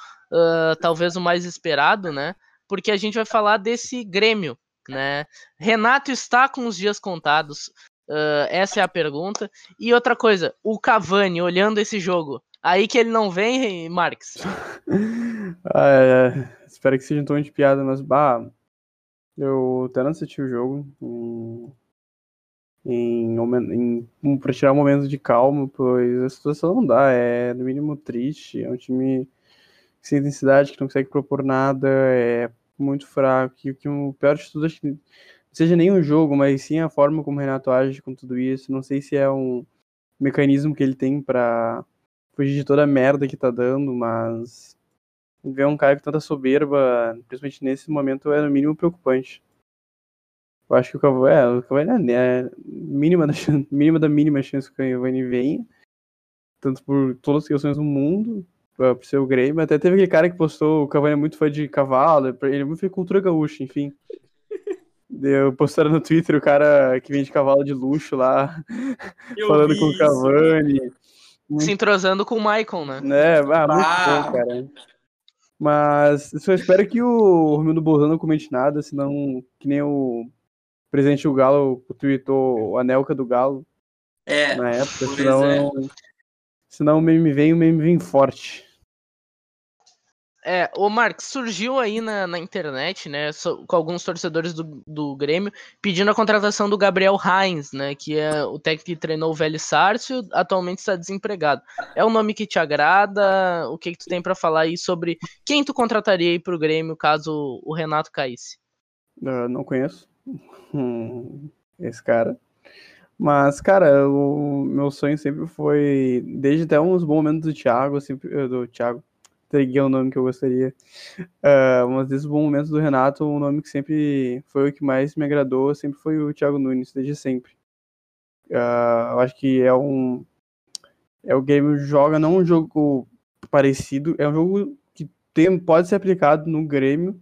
talvez o mais esperado, né? Porque a gente vai falar desse Grêmio, né? Renato está com os dias contados. Essa é a pergunta. E outra coisa, o Cavani olhando esse jogo, aí que ele não vem, Marques. Espero que seja um tom de piada, mas eu até não assisti o jogo para tirar um momento de calma, pois a situação não dá, é no mínimo triste, é um time sem intensidade, que não consegue propor nada, é muito fraco, que o pior de tudo, acho que seja nem o jogo, mas sim a forma como o Renato age com tudo isso. Não sei se é um mecanismo que ele tem pra fugir de toda a merda que tá dando, mas ver um cara com tanta soberba, principalmente nesse momento, é no mínimo preocupante. Eu acho que o Cavani é a mínima chance que o Cavani venha, tanto por todas as questões do mundo, pro seu Grêmio. Até teve aquele cara que postou, o Cavani é muito fã de cavalo, ele é muito fã de cultura gaúcha, enfim. Eu postaram no Twitter o cara que vende cavalo de luxo lá, falando com o Cavani. Se entrosando com o Maicon, né? É, muito bom, cara. Mas eu só espero que o Romildo Bolzano não comente nada, senão que nem o presidente do Galo tweetou a Anelka do Galo na época. Senão o meme vem forte. O Marcos, surgiu aí na internet, né, com alguns torcedores do Grêmio, pedindo a contratação do Gabriel Heinz, né, que é o técnico que treinou o Velho Sárcio, atualmente está desempregado. É um nome que te agrada? O que tu tem para falar aí sobre quem tu contrataria aí pro Grêmio caso o Renato caísse? Eu não conheço esse cara. Mas, cara, o meu sonho sempre foi, desde até uns bons momentos do Thiago, entreguei o nome que eu gostaria. Mas desde o bom momento do Renato, o nome que sempre foi o que mais me agradou sempre foi o Thiago Nunes, desde sempre. Eu acho que o Grêmio joga, não um jogo parecido, é um jogo que pode ser aplicado no Grêmio,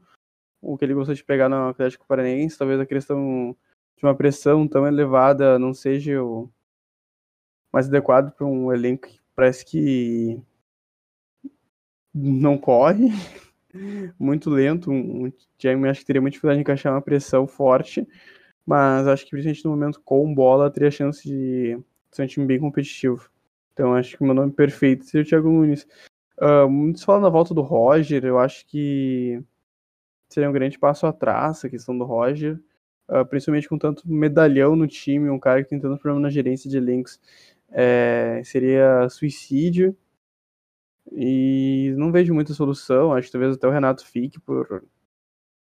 o que ele gostou de pegar no Atlético Paranaense, talvez a questão de uma pressão tão elevada não seja o mais adequado para um elenco que parece que não corre, muito lento. O Jamie acho que teria muita dificuldade de encaixar uma pressão forte, mas acho que principalmente no momento com bola teria a chance de ser um time bem competitivo. Então acho que o meu nome perfeito seria o Thiago Nunes. Muitos falam na volta do Roger, eu acho que seria um grande passo atrás a questão do Roger, principalmente com tanto medalhão no time, um cara que tem tanto problema na gerência de elenques, seria suicídio, e não vejo muita solução. Acho que talvez até o Renato fique por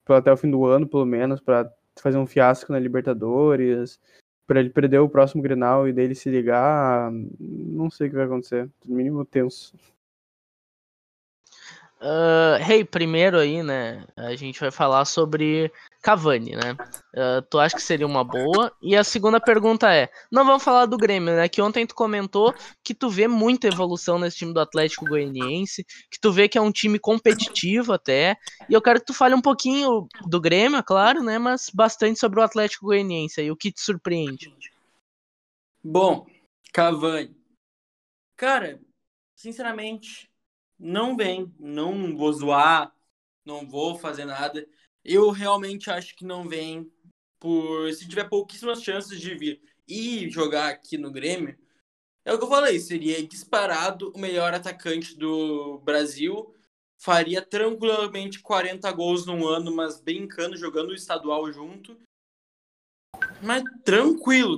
até o fim do ano, pelo menos, para fazer um fiasco na Libertadores, para ele perder o próximo Grenal e dele se ligar. Não sei o que vai acontecer, no mínimo tenso. Primeiro aí, né, a gente vai falar sobre Cavani, né, tu acha que seria uma boa? E a segunda pergunta é, não vamos falar do Grêmio, né, que ontem tu comentou que tu vê muita evolução nesse time do Atlético Goianiense, que tu vê que é um time competitivo até, e eu quero que tu fale um pouquinho do Grêmio, é claro, né, mas bastante sobre o Atlético Goianiense aí, o que te surpreende? Bom, Cavani, cara, sinceramente, não vem, não vou zoar, não vou fazer nada. Eu realmente acho que não vem, se tiver pouquíssimas chances de vir e jogar aqui no Grêmio. É o que eu falei, seria disparado o melhor atacante do Brasil, faria tranquilamente 40 gols num ano, mas brincando, jogando o estadual junto. Mas tranquilo,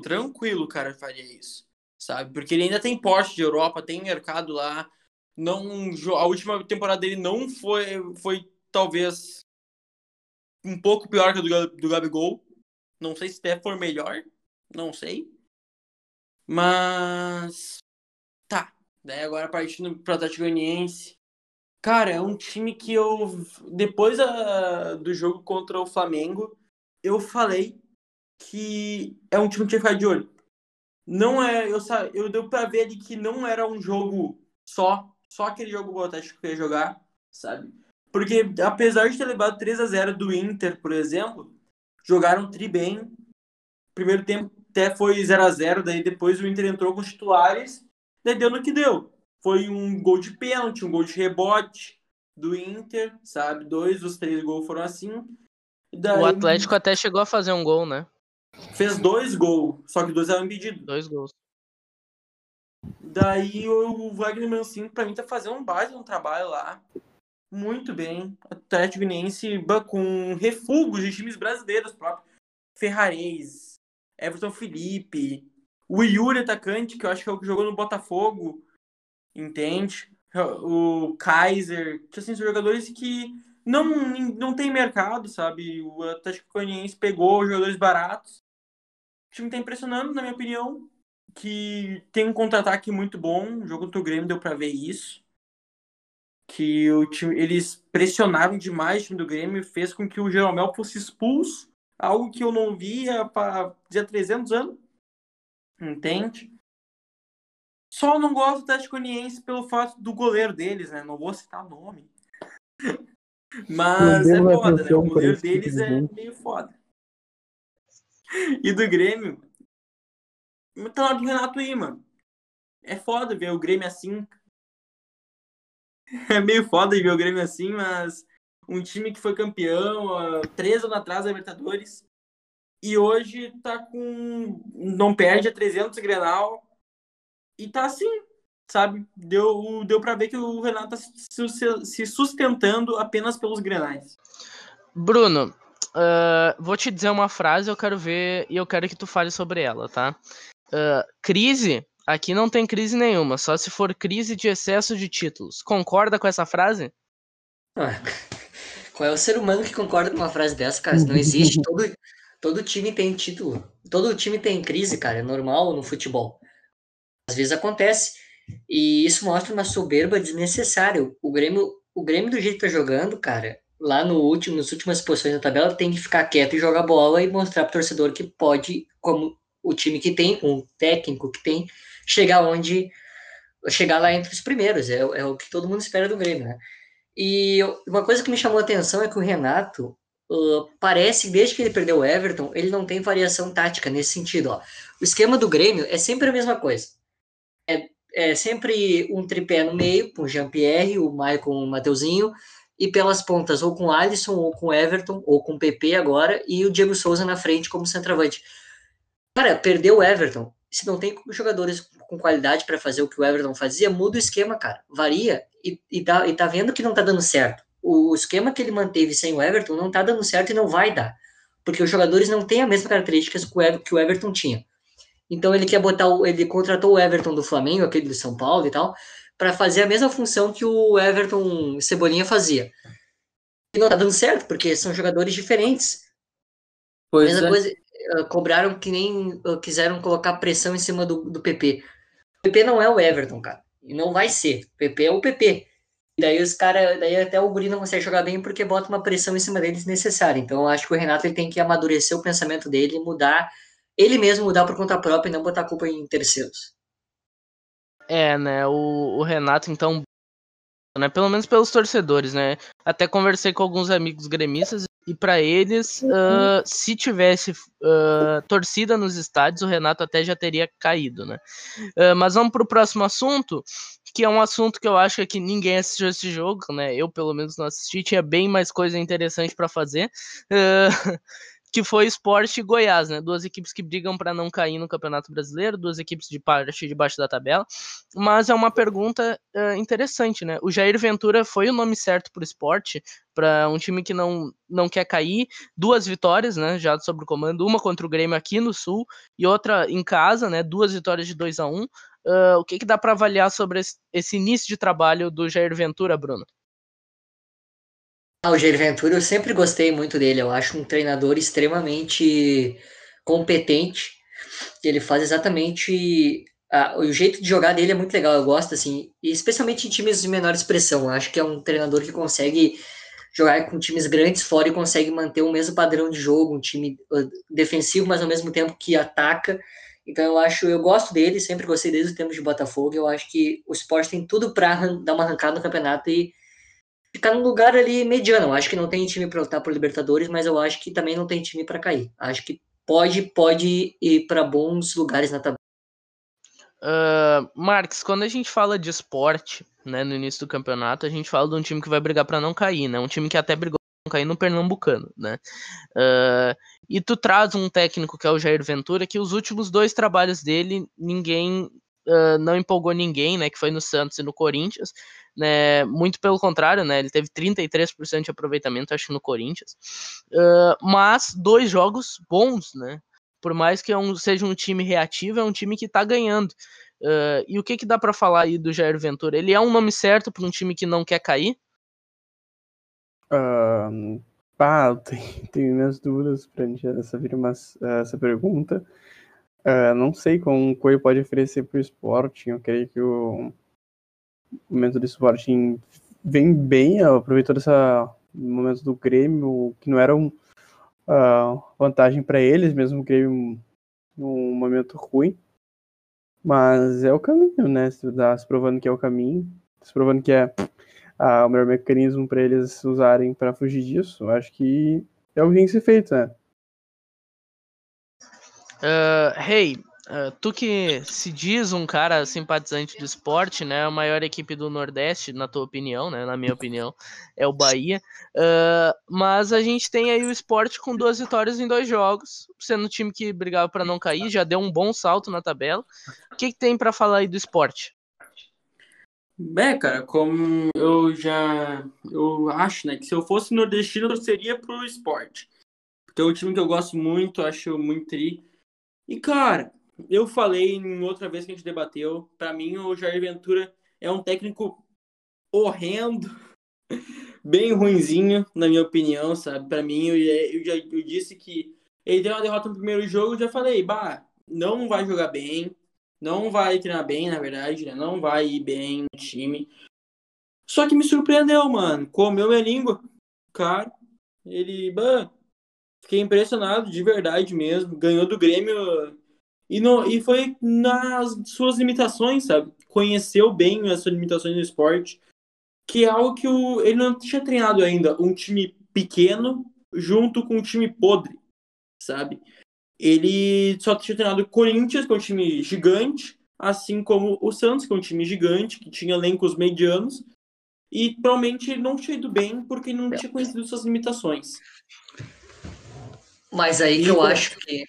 cara, faria isso, sabe? Porque ele ainda tem porte de Europa, tem mercado lá. Não, a última temporada dele não foi talvez um pouco pior que a do Gabigol. Não sei se até for melhor, não sei. Mas tá, daí agora partindo pro Atlético Goianiense. Cara, é um time que depois do jogo contra o Flamengo, eu falei que é um time que tinha que ficar de olho. Não é, eu deu pra ver de que não era um jogo só aquele jogo do Atlético que eu ia jogar, sabe? Porque apesar de ter levado 3-0 do Inter, por exemplo, jogaram tri bem. Primeiro tempo até foi 0-0, daí depois o Inter entrou com os titulares, daí deu no que deu. Foi um gol de pênalti, um gol de rebote do Inter, sabe? 2 dos 3 gols foram assim. Daí, o Atlético até chegou a fazer um gol, né? Fez 2 gols, só que 2 eram impedidos. 2 gols. Daí o Wagner Mancini, pra mim, tá fazendo um baita de um trabalho lá. Muito bem. Atlético Goianiense com refúgio de times brasileiros próprios. Ferrarese, Everton Felipe, o Yuri atacante, que eu acho que é o que jogou no Botafogo, entende? O Kaiser, que assim, são jogadores que não tem mercado, sabe? O Atlético Goianiense pegou jogadores baratos. O time tá impressionando, na minha opinião, que tem um contra-ataque muito bom. O jogo do Grêmio deu pra ver isso. Que o time, eles pressionaram demais o time do Grêmio, fez com que o Jeromel fosse expulso, algo que eu não via há 300 anos. Entende? Só não gosto do Atlético Goianiense pelo fato do goleiro deles, né? Não vou citar o nome. Mas é foda, né? O goleiro deles é meio foda. E do Grêmio, tá na hora do Renato aí, mano. É foda ver o Grêmio assim. É meio foda ver o Grêmio assim, mas um time que foi campeão há 3 anos atrás da Libertadores e hoje tá com... não perde a 300 Grenal e tá assim, sabe? Deu pra ver que o Renato tá se sustentando apenas pelos Grenais. Bruno, vou te dizer uma frase, eu quero ver e eu quero que tu fale sobre ela, tá? Crise? Aqui não tem crise nenhuma, só se for crise de excesso de títulos. Concorda com essa frase? Qual é o ser humano que concorda com uma frase dessa, cara? Isso não existe. Todo time tem título. Todo time tem crise, cara. É normal no futebol. Às vezes acontece. E isso mostra uma soberba desnecessária. O Grêmio do jeito que tá jogando, cara, lá nas últimas posições da tabela, tem que ficar quieto e jogar bola e mostrar pro torcedor que pode, como o time que tem, um técnico que tem, chegar lá entre os primeiros, é o que todo mundo espera do Grêmio, né? E uma coisa que me chamou a atenção é que o Renato, parece, desde que ele perdeu o Everton, ele não tem variação tática nesse sentido. Ó. O esquema do Grêmio é sempre a mesma coisa. É sempre um tripé no meio, com o Jean-Pierre, o Maicon, o Mateuzinho, e pelas pontas, ou com o Alisson, ou com o Everton, ou com o Pepe agora, e o Diego Souza na frente como centroavante. Cara, perdeu o Everton. Se não tem jogadores com qualidade para fazer o que o Everton fazia, muda o esquema, cara. Varia e tá vendo que não tá dando certo. O esquema que ele manteve sem o Everton não tá dando certo e não vai dar. Porque os jogadores não têm a mesma característica que o Everton tinha. Então ele quer botar, ele contratou o Everton do Flamengo, aquele do São Paulo e tal, para fazer a mesma função que o Everton Cebolinha fazia. E não tá dando certo, porque são jogadores diferentes. Pois mesma é. Coisa, cobraram que nem quiseram colocar pressão em cima do PP. O PP não é o Everton, cara. E não vai ser. O PP é o PP. Daí os caras, até o guri não consegue jogar bem porque bota uma pressão em cima dele desnecessária. Então eu acho que o Renato ele tem que amadurecer o pensamento dele e mudar, ele mesmo mudar por conta própria e não botar a culpa em terceiros. É, né, o Renato então, né, pelo menos pelos torcedores, né, até conversei com alguns amigos gremistas e pra eles, se tivesse torcida nos estádios, o Renato até já teria caído, né. Mas vamos pro próximo assunto, que é um assunto que eu acho que ninguém assistiu esse jogo, né? Eu, pelo menos, não assisti. Tinha bem mais coisa interessante para fazer. Que foi Sport e Goiás, né? Duas equipes que brigam para não cair no Campeonato Brasileiro. Duas equipes de parte de baixo da tabela. Mas é uma pergunta interessante, né? O Jair Ventura foi o nome certo para o Sport, para um time que não quer cair. Duas vitórias, né? Já sobre o comando. Uma contra o Grêmio aqui no Sul e outra em casa, né? Duas vitórias de 2-1. O que dá para avaliar sobre esse início de trabalho do Jair Ventura, Bruno? O Jair Ventura, eu sempre gostei muito dele. Eu acho um treinador extremamente competente. Ele faz exatamente... o jeito de jogar dele é muito legal. Eu gosto, assim, e especialmente em times de menor expressão. Eu acho que é um treinador que consegue jogar com times grandes fora e consegue manter o mesmo padrão de jogo. Um time defensivo, mas ao mesmo tempo que ataca. Então eu gosto dele, sempre gostei desde o tempo de Botafogo. Eu acho que o Sport tem tudo para dar uma arrancada no campeonato e ficar num lugar ali mediano. Eu acho que não tem time para lutar por Libertadores, mas eu acho que também não tem time para cair. Eu acho que pode ir para bons lugares na tabela. Marques, quando a gente fala de esporte, né, no início do campeonato, a gente fala de um time que vai brigar para não cair, né? Um time que até brigou para não cair no Pernambucano, né? E tu traz um técnico que é o Jair Ventura, que os últimos dois trabalhos dele, ninguém não empolgou ninguém, né, que foi no Santos e no Corinthians, né, muito pelo contrário, né, ele teve 33% de aproveitamento, acho que no Corinthians, mas dois jogos bons, né, por mais que seja um time reativo, é um time que tá ganhando. E o que dá pra falar aí do Jair Ventura? Ele é um nome certo pra um time que não quer cair? Tenho minhas dúvidas perante essa pergunta. Não sei como o Coelho pode oferecer para o Sporting. Eu creio que o momento do Sporting vem bem, aproveitou desse momento do Grêmio, que não era uma vantagem para eles, mesmo o Grêmio num momento ruim. Mas é o caminho, né? Se provando que é o caminho, se provando que é... o melhor mecanismo para eles usarem para fugir disso. Acho que é o que tem que ser feito, né? Tu que se diz um cara simpatizante do esporte, né? A maior equipe do Nordeste, na tua opinião, né? Na minha opinião, é o Bahia. Mas a gente tem aí o esporte com 2 vitórias em 2 jogos, sendo um time que brigava para não cair, já deu um bom salto na tabela. O que tem para falar aí do esporte? Bem, cara, como eu acho, né, que se eu fosse nordestino, eu seria pro Sport. Porque é um time que eu gosto muito, acho muito tri. E, cara, eu falei em outra vez que a gente debateu, pra mim o Jair Ventura é um técnico horrendo, bem ruinzinho, na minha opinião, sabe? Pra mim, eu disse que ele deu uma derrota no primeiro jogo, eu já falei, não vai jogar bem. Não vai treinar bem, na verdade, né? Não vai ir bem no time. Só que me surpreendeu, mano. Comeu minha língua. Cara, fiquei impressionado, de verdade mesmo. Ganhou do Grêmio. E foi nas suas limitações, sabe? Conheceu bem as suas limitações no esporte. Que é algo que ele não tinha treinado ainda. Um time pequeno, junto com um time podre, sabe? Ele só tinha treinado o Corinthians, que é um time gigante, assim como o Santos, que é um time gigante, que tinha elencos medianos, e provavelmente ele não tinha ido bem porque não tinha conhecido suas limitações. Mas aí que eu acho que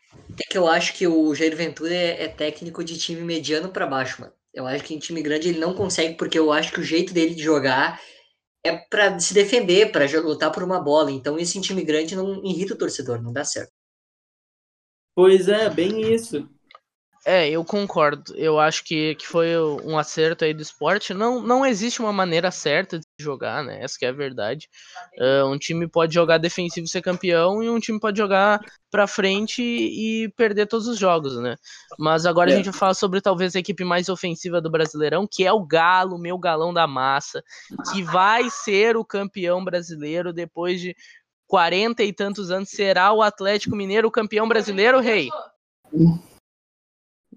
eu acho que o Jair Ventura é técnico de time mediano para baixo, mano. Eu acho que em time grande ele não consegue, porque eu acho que o jeito dele de jogar é para se defender, para lutar por uma bola. Então isso em time grande não irrita o torcedor, não dá certo. Pois é, bem isso. É, eu concordo. Eu acho que foi um acerto aí do esporte. Não existe uma maneira certa de jogar, né? Essa que é a verdade. Um time pode jogar defensivo e ser campeão, e um time pode jogar pra frente e perder todos os jogos, né? Mas agora a gente vai falar sobre talvez a equipe mais ofensiva do Brasileirão, que é o Galo, meu galão da massa, que vai ser o campeão brasileiro depois de 40 e tantos anos. Será o Atlético Mineiro o campeão brasileiro, rei?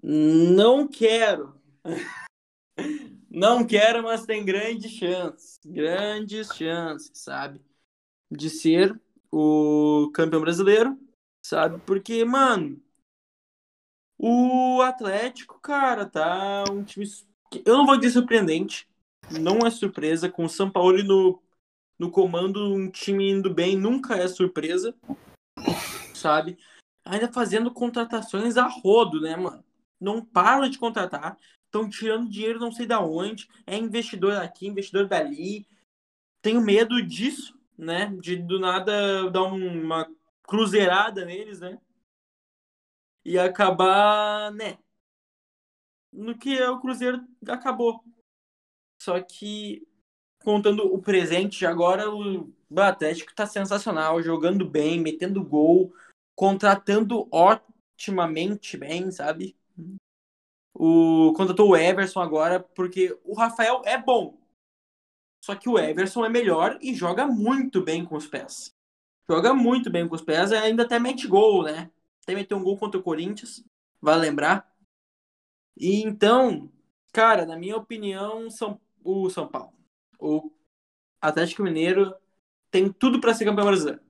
Não quero. Não quero, mas tem grandes chances. Grandes chances, sabe? De ser o campeão brasileiro, sabe? Porque, mano, o Atlético, cara, tá um time... Eu não vou dizer surpreendente. Não é surpresa. Com o Sampaoli no comando, um time indo bem nunca é surpresa, sabe? Ainda fazendo contratações a rodo, né, mano? Não para de contratar, estão tirando dinheiro não sei da onde, é investidor aqui, investidor dali. Tenho medo disso, né? De do nada dar uma cruzeirada neles, né? E acabar, né? No que é o Cruzeiro acabou. Só que, contando o presente de agora, o Atlético tá sensacional, jogando bem, metendo gol, contratando otimamente bem, sabe? Contratou o Everson agora, porque o Rafael é bom, só que o Everson é melhor e joga muito bem com os pés, e ainda até mete gol, né? Até meteu um gol contra o Corinthians, vale lembrar. E então, cara, na minha opinião, o São Paulo, o Atlético Mineiro tem tudo pra ser campeão brasileiro.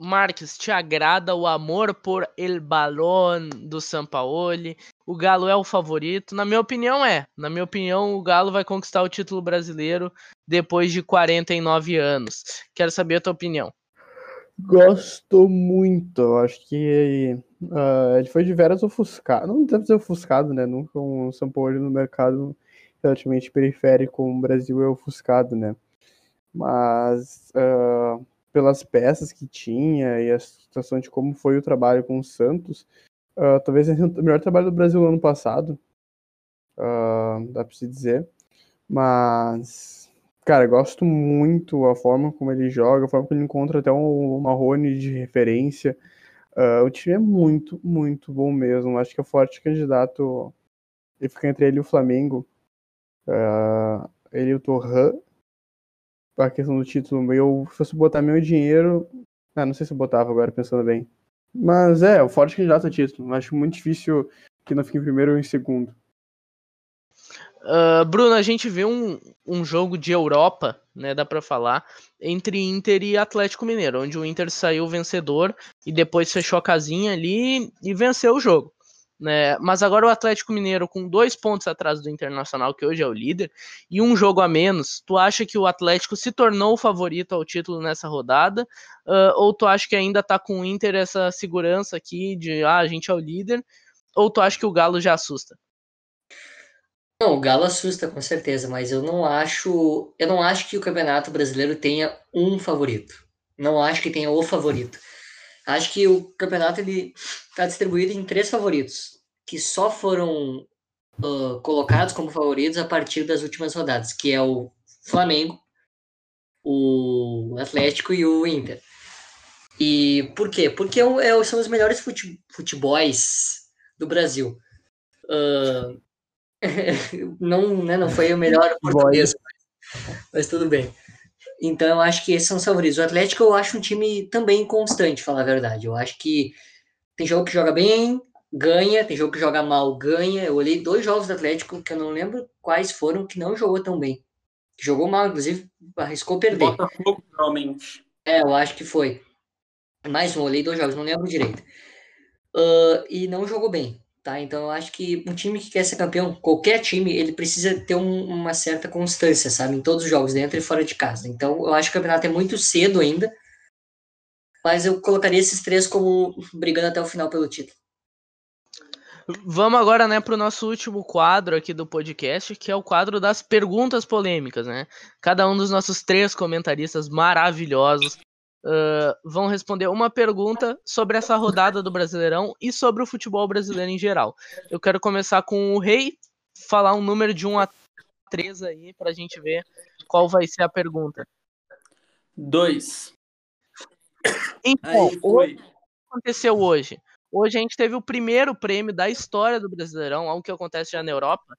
Marques, te agrada o amor por El Balón do Sampaoli? O Galo é o favorito? Na minha opinião, é. Na minha opinião, o Galo vai conquistar o título brasileiro depois de 49 anos. Quero saber a tua opinião. Gosto muito. Eu acho que ele foi de veras ofuscado. Não deve ser ofuscado, né? Nunca um Sampaoli no mercado relativamente periférico como o Brasil é ofuscado, né? Mas... pelas peças que tinha e a situação de como foi o trabalho com o Santos, talvez seja o melhor trabalho do Brasil no ano passado, dá pra se dizer. Mas, cara, gosto muito a forma como ele joga, a forma como ele encontra até uma Rony de referência. O time é muito, muito bom mesmo. Acho que é forte candidato, ele fica entre ele e o Flamengo, ele e o Torrent, a questão do título. Eu, se fosse botar meu dinheiro... não sei se eu botava agora, pensando bem. Mas o forte candidato a título. Acho muito difícil que não fique em primeiro ou em segundo. Bruno, a gente viu um jogo de Europa, né, dá pra falar, entre Inter e Atlético Mineiro, onde o Inter saiu vencedor e depois fechou a casinha ali e venceu o jogo, né? Mas agora o Atlético Mineiro com 2 pontos atrás do Internacional, que hoje é o líder, e um jogo a menos, tu acha que o Atlético se tornou o favorito ao título nessa rodada, ou tu acha que ainda tá com o Inter essa segurança aqui de a gente é o líder, ou tu acha que o Galo já assusta? Não, o Galo assusta com certeza, mas eu não acho que o Campeonato Brasileiro tenha um favorito, não acho que tenha o favorito. Acho que o campeonato está distribuído em 3 favoritos, que só foram colocados como favoritos a partir das últimas rodadas, que é o Flamengo, o Atlético e o Inter. E por quê? Porque são os melhores futebols do Brasil. Não, né, não foi o melhor português, mas tudo bem. Então, eu acho que esses são os favoritos. O Atlético eu acho um time também constante, falar a verdade. Eu acho que tem jogo que joga bem, ganha. Tem jogo que joga mal, ganha. Eu olhei 2 jogos do Atlético, que eu não lembro quais foram, que não jogou tão bem. Jogou mal, inclusive, arriscou perder. Botafogo, realmente. Eu acho que foi. Mais um, olhei 2 jogos, não lembro direito. E não jogou bem, tá? Então eu acho que um time que quer ser campeão, qualquer time, ele precisa ter uma certa constância, sabe? Em todos os jogos, dentro e fora de casa. Então eu acho que o campeonato é muito cedo ainda, mas eu colocaria esses 3 como brigando até o final pelo título. Vamos agora, né, para o nosso último quadro aqui do podcast, que é o quadro das perguntas polêmicas, né? Cada um dos nossos 3 comentaristas maravilhosos vão responder uma pergunta sobre essa rodada do Brasileirão e sobre o futebol brasileiro em geral. Eu quero começar com o Rei, falar um número de 1 a 3 aí, para a gente ver qual vai ser a pergunta. 2. Então, o que aconteceu hoje? Hoje a gente teve o primeiro prêmio da história do Brasileirão, algo que acontece já na Europa,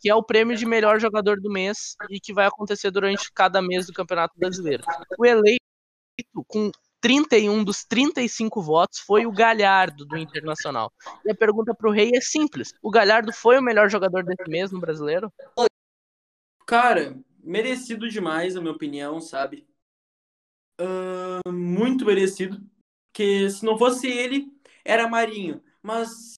que é o prêmio de melhor jogador do mês e que vai acontecer durante cada mês do Campeonato Brasileiro. O eleito com 31 dos 35 votos foi o Galhardo, do Internacional. E a pergunta para o Rei é simples. O Galhardo foi o melhor jogador desse mês no Brasileiro? Cara, merecido demais, na minha opinião, sabe? Muito merecido. Porque se não fosse ele... era Marinho, mas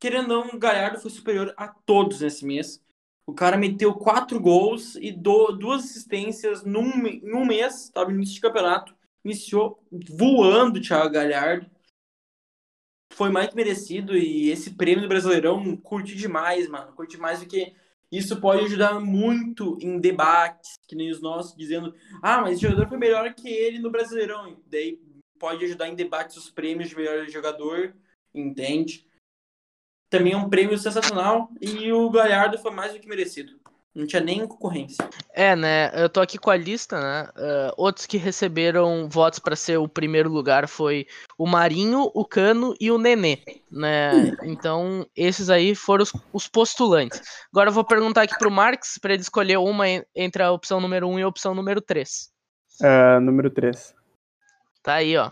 querendo ou não, o Galhardo foi superior a todos nesse mês. O cara meteu 4 gols e 2 assistências em um mês, estava no início de campeonato. Iniciou voando o Thiago Galhardo. Foi mais que merecido e esse prêmio do Brasileirão curti demais, mano. Curti demais porque isso pode ajudar muito em debates, que nem os nossos, dizendo: ah, mas o jogador foi melhor que ele no Brasileirão. E daí pode ajudar em debates os prêmios de melhor jogador, entende? Também é um prêmio sensacional e o Galhardo foi mais do que merecido. Não tinha nem concorrência. É, né? Eu tô aqui com a lista, né? Outros que receberam votos para ser o primeiro lugar foi o Marinho, o Cano e o Nenê, né? Então, esses aí foram os postulantes. Agora eu vou perguntar aqui pro Marx para ele escolher uma entre a opção número 1 e a opção número 3. Número 3. Tá aí, ó.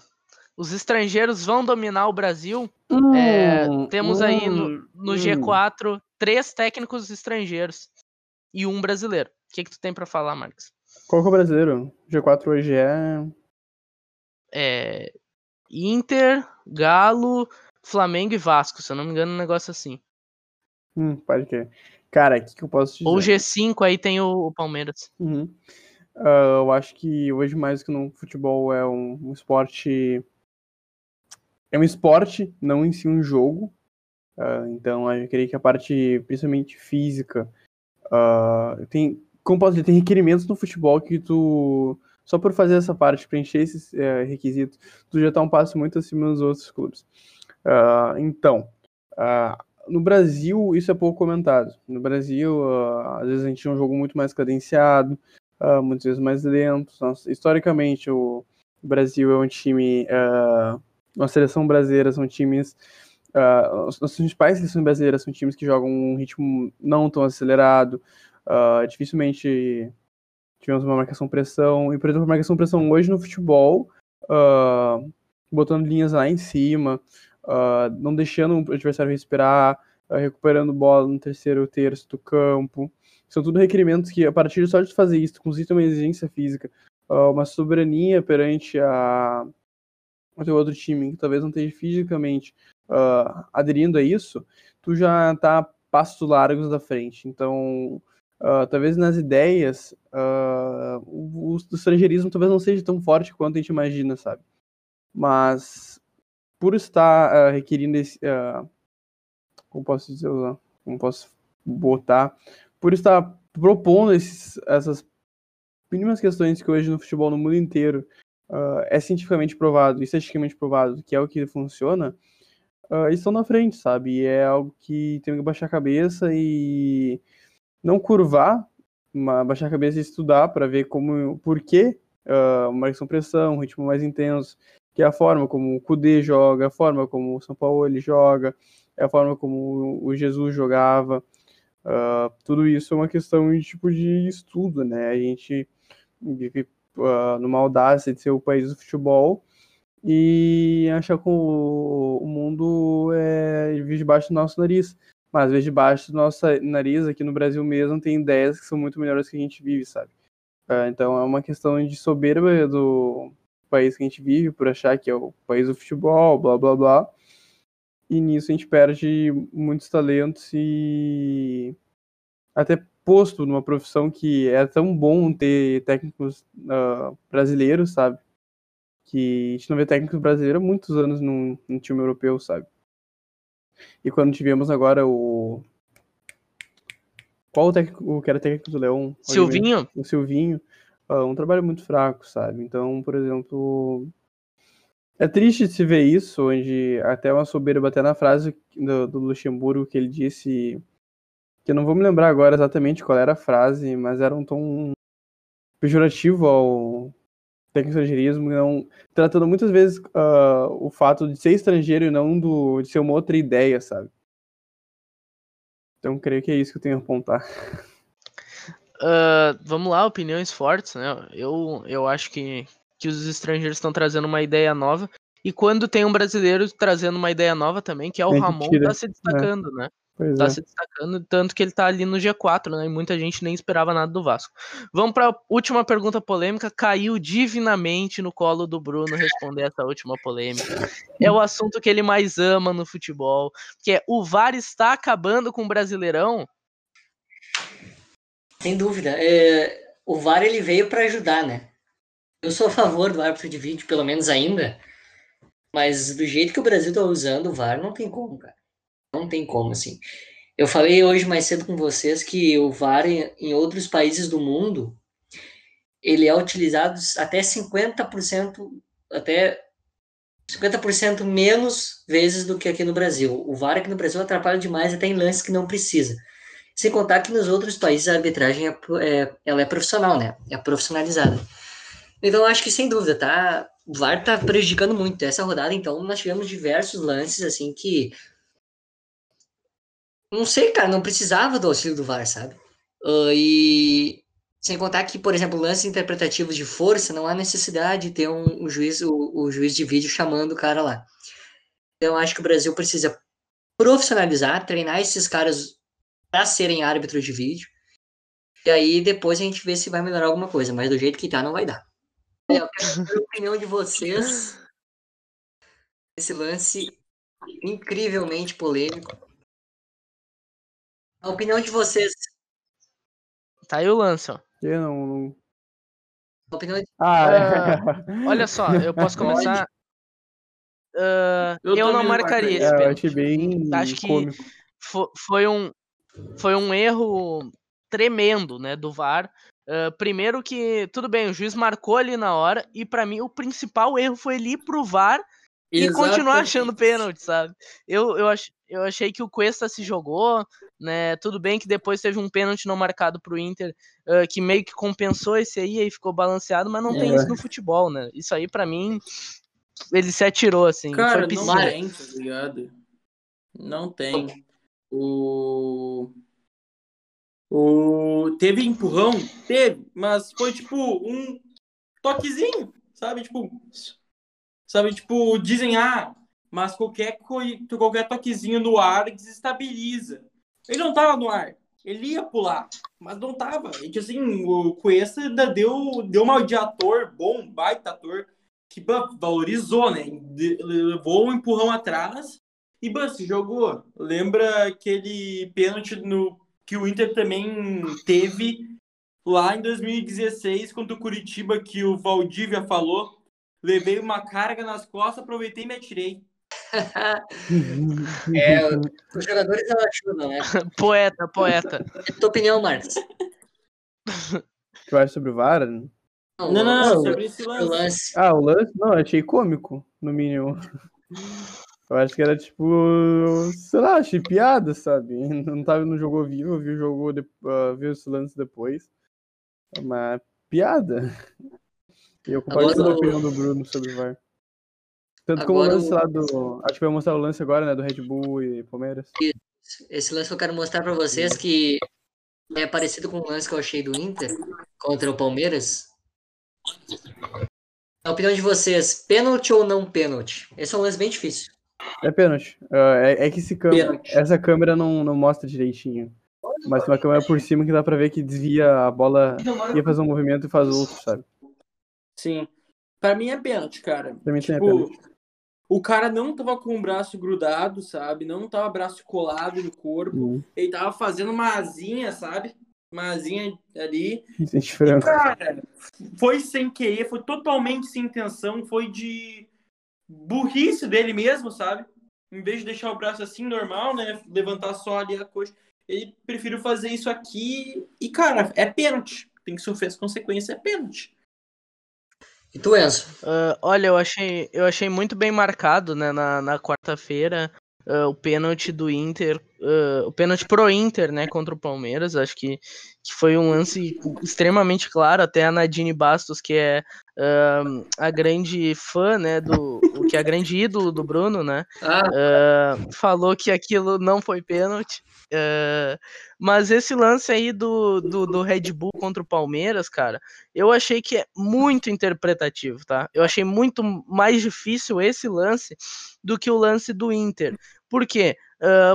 Os estrangeiros vão dominar o Brasil. Temos aí no G4 3 técnicos estrangeiros e 1 brasileiro. O que tu tem pra falar, Marcos? Qual que é o brasileiro? G4 hoje é Inter, Galo, Flamengo e Vasco. Se eu não me engano, um negócio assim. Pode crer. Cara, o que eu posso te dizer? Ou G5, aí tem o Palmeiras. Eu acho que hoje mais que no futebol é um esporte... é um esporte, não em si um jogo. Então, eu creio que a parte, principalmente física... como posso dizer, tem requerimentos no futebol que tu... só por fazer essa parte, preencher esses requisitos, tu já tá um passo muito acima dos outros clubes. No Brasil, isso é pouco comentado. No Brasil, às vezes a gente tem um jogo muito mais cadenciado, muitas vezes mais lentos. Historicamente, o Brasil é um time... a seleção brasileira são times... as principais seleções brasileiras são times que jogam um ritmo não tão acelerado. Dificilmente tivemos uma marcação-pressão. E, por exemplo, a marcação-pressão hoje no futebol, botando linhas lá em cima, não deixando o adversário respirar, recuperando bola no terceiro terço do campo. São tudo requerimentos que, a partir só de fazer isso, consiste uma exigência física, uma soberania perante o teu outro time, que talvez não esteja fisicamente aderindo a isso, tu já tá passos largos da frente. Então, talvez nas ideias, o estrangeirismo talvez não seja tão forte quanto a gente imagina, sabe? Mas, por estar requerindo esse... como posso botar... por estar propondo essas mínimas questões que hoje no futebol no mundo inteiro é cientificamente provado, estatisticamente provado, que é o que funciona, estão na frente, sabe? E é algo que tem que baixar a cabeça e não curvar, mas baixar a cabeça e estudar para ver por que uma pressão, um ritmo mais intenso, que é a forma como o Coudet joga, a forma como o São Paulo ele joga, é a forma como o Jesus jogava. Tudo isso é uma questão de tipo de estudo, né? A gente vive numa audácia de ser o país do futebol e achar que o mundo vive debaixo do nosso nariz. Mas às vezes debaixo do nosso nariz, aqui no Brasil mesmo, tem ideias que são muito melhores que a gente vive, sabe? Então é uma questão de soberba país que a gente vive, por achar que é o país do futebol, blá, blá, blá. E nisso a gente perde muitos talentos e até posto numa profissão que é tão bom ter técnicos brasileiros, sabe? Que a gente não vê técnicos brasileiros há muitos anos num time europeu, sabe? E quando tivemos agora o... Qual o técnico que era técnico do Leão? Silvinho. O Silvinho. Um trabalho muito fraco, sabe? Então, por exemplo... É triste se ver isso, onde até uma soberba até na frase do Luxemburgo que ele disse... Que eu não vou me lembrar agora exatamente qual era a frase, mas era um tom pejorativo ao técnico estrangeirismo, não, tratando muitas vezes o fato de ser estrangeiro e não de ser uma outra ideia, sabe? Então, creio que é isso que eu tenho a apontar. Vamos lá, opiniões fortes, né? Eu acho que os estrangeiros estão trazendo uma ideia nova. E quando tem um brasileiro trazendo uma ideia nova também, que é o Ramon, tá se destacando, né? Pois tá se destacando, tanto que ele tá ali no G4, né? E muita gente nem esperava nada do Vasco. Vamos pra última pergunta polêmica. Caiu divinamente no colo do Bruno responder essa última polêmica. É o assunto que ele mais ama no futebol, que é: o VAR está acabando com o Brasileirão? Sem dúvida. O VAR, ele veio pra ajudar, né? Eu sou a favor do árbitro de vídeo, pelo menos ainda. Mas do jeito que o Brasil tá usando o VAR, não tem como, cara. Não tem como, assim. Eu falei hoje mais cedo com vocês que o VAR em outros países do mundo, ele é utilizado até 50% menos vezes do que aqui no Brasil. O VAR aqui no Brasil atrapalha demais, até em lances que não precisa. Sem contar que nos outros países a arbitragem ela é profissional, né? É profissionalizada. Então, eu acho que, sem dúvida, tá? O VAR tá prejudicando muito essa rodada. Então, nós tivemos diversos lances, assim, que... Não sei, cara, não precisava do auxílio do VAR, sabe? E sem contar que, por exemplo, lances interpretativos de força, não há necessidade de ter um juiz de vídeo chamando o cara lá. Então, acho que o Brasil precisa profissionalizar, treinar esses caras para serem árbitros de vídeo. E aí, depois a gente vê se vai melhorar alguma coisa, mas do jeito que tá, não vai dar. Eu quero saber a opinião de vocês nesse lance incrivelmente polêmico. A opinião de vocês. Tá aí o lance, ó. Eu não... A opinião de... Olha só, eu posso começar. Eu não marcaria esse pênalti. Acho que foi um erro tremendo, né, do VAR. Primeiro que, tudo bem, o juiz marcou ali na hora, e pra mim o principal erro foi ele ir pro VAR e continuar achando pênalti, sabe? Eu achei que o Cuesta se jogou, né? Tudo bem que depois teve um pênalti não marcado pro Inter, que meio que compensou esse aí e ficou balanceado, mas não tem isso no futebol, né? Isso aí, pra mim, ele se atirou, assim. Cara, foi não tem, tá ligado? Não tem. Teve empurrão? Teve, mas foi, tipo, um toquezinho, sabe? Tipo, dizem, mas qualquer toquezinho no ar desestabiliza. Ele não tava no ar. Ele ia pular, mas não tava. E, assim, o Cuesta ainda deu uma de ator bom, baita ator, que valorizou, né? Levou um empurrão atrás e se jogou. Lembra aquele pênalti que o Inter também teve lá em 2016 contra o Curitiba, que o Valdívia falou: levei uma carga nas costas, aproveitei e me atirei. Os jogadores não ajudam, né? Poeta. É tua opinião, Marcos. Tu vai sobre o VAR? Não, sobre esse lance. O lance? Não, eu achei cômico, no mínimo. Eu acho que era tipo, sei lá, achei piada, sabe? Não tava no jogo vivo, vi esse lance depois. Uma piada. E eu compartilho a opinião do Bruno sobre o VAR. Tanto como o lance lá do... Acho que vai mostrar o lance agora, né? Do Red Bull e Palmeiras. Esse lance que eu quero mostrar pra vocês, que é parecido com o lance que eu achei do Inter contra o Palmeiras. A opinião de vocês, pênalti ou não pênalti? Esse é um lance bem difícil. É pênalti. Que essa câmera não mostra direitinho. Mas tem uma câmera por cima que dá pra ver que desvia a bola, ia fazer um movimento e faz outro, sabe? Sim. Pra mim é pênalti, cara. Pra mim tipo, é pênalti. O cara não tava com o braço grudado, sabe? Não tava braço colado no corpo. Ele tava fazendo uma asinha, sabe? Uma asinha ali. E, cara, foi sem querer, foi totalmente sem intenção, foi de burrice dele mesmo, sabe? Em vez de deixar o braço assim, normal, né? Levantar só ali a coxa. Ele preferiu fazer isso aqui. E, cara, é pênalti. Tem que sofrer as consequências, é pênalti. E tu, Enzo? Olha, eu achei muito bem marcado, né? Na quarta-feira, o pênalti do Inter, o pênalti pro Inter, né? Contra o Palmeiras. Acho que foi um lance extremamente claro. Até a Nadine Bastos, que é a grande fã, né? Que é a grande ídolo do Bruno, né? Falou que aquilo não foi pênalti. Mas esse lance aí do Red Bull contra o Palmeiras, cara, eu achei que é muito interpretativo, tá? Eu achei muito mais difícil esse lance do que o lance do Inter. Por quê?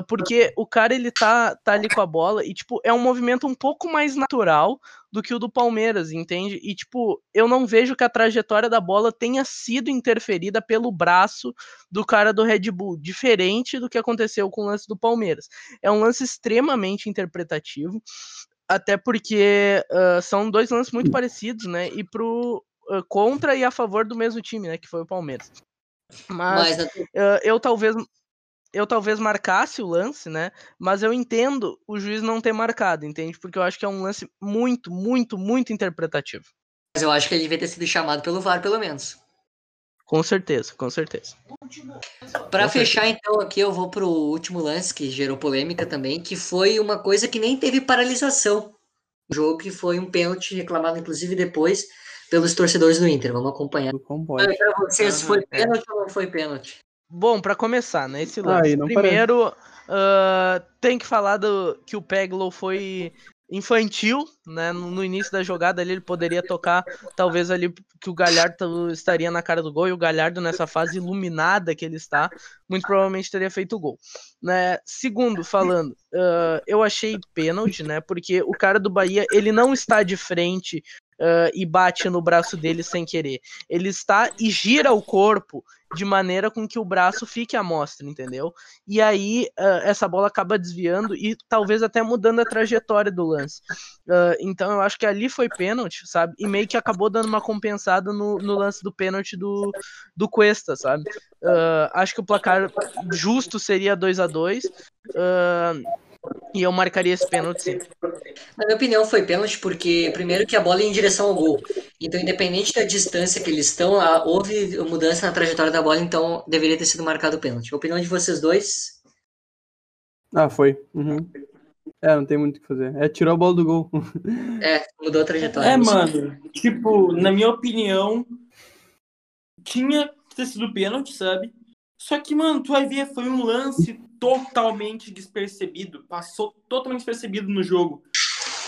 Porque o cara, ele tá ali com a bola e, tipo, é um movimento um pouco mais natural do que o do Palmeiras, entende? E, tipo, eu não vejo que a trajetória da bola tenha sido interferida pelo braço do cara do Red Bull, diferente do que aconteceu com o lance do Palmeiras. É um lance extremamente interpretativo, até porque são dois lances muito parecidos, né? E pro contra e a favor do mesmo time, né? Que foi o Palmeiras. Mas eu talvez marcasse o lance, né? Mas eu entendo o juiz não ter marcado, entende? Porque eu acho que é um lance muito, muito, muito interpretativo. Mas eu acho que ele devia ter sido chamado pelo VAR, pelo menos. Com certeza, com certeza. Para fechar, então, aqui eu vou pro último lance, que gerou polêmica também, que foi uma coisa que nem teve paralisação. O jogo que foi um pênalti reclamado, inclusive, depois pelos torcedores do Inter. Vamos acompanhar. Para vocês, foi pênalti ou não foi pênalti? Bom, para começar, né, esse lance, primeiro, tem que falar que o Peglow foi infantil, né, no início da jogada ali, ele poderia tocar, talvez ali, que o Galhardo estaria na cara do gol, e o Galhardo, nessa fase iluminada que ele está, muito provavelmente teria feito o gol, né. Segundo, falando, eu achei pênalti, né, porque o cara do Bahia, ele não está de frente e bate no braço dele sem querer. Ele está e gira o corpo de maneira com que o braço fique à mostra, entendeu? E aí essa bola acaba desviando e talvez até mudando a trajetória do lance. Então eu acho que ali foi pênalti, sabe? E meio que acabou dando uma compensada no lance do pênalti do Cuesta, sabe? Acho que o placar justo seria 2-2. E eu marcaria esse pênalti sempre. Na minha opinião, foi pênalti porque, primeiro, que a bola ia em direção ao gol. Então, independente da distância que eles estão, houve mudança na trajetória da bola, então deveria ter sido marcado o pênalti. Opinião de vocês dois? Foi. Uhum. Não tem muito o que fazer. Tirou a bola do gol. Mudou a trajetória. Mano, tipo, na minha opinião, tinha que ter sido pênalti, sabe? Só que, mano, tu vai ver, foi um lance totalmente despercebido. Passou totalmente despercebido no jogo.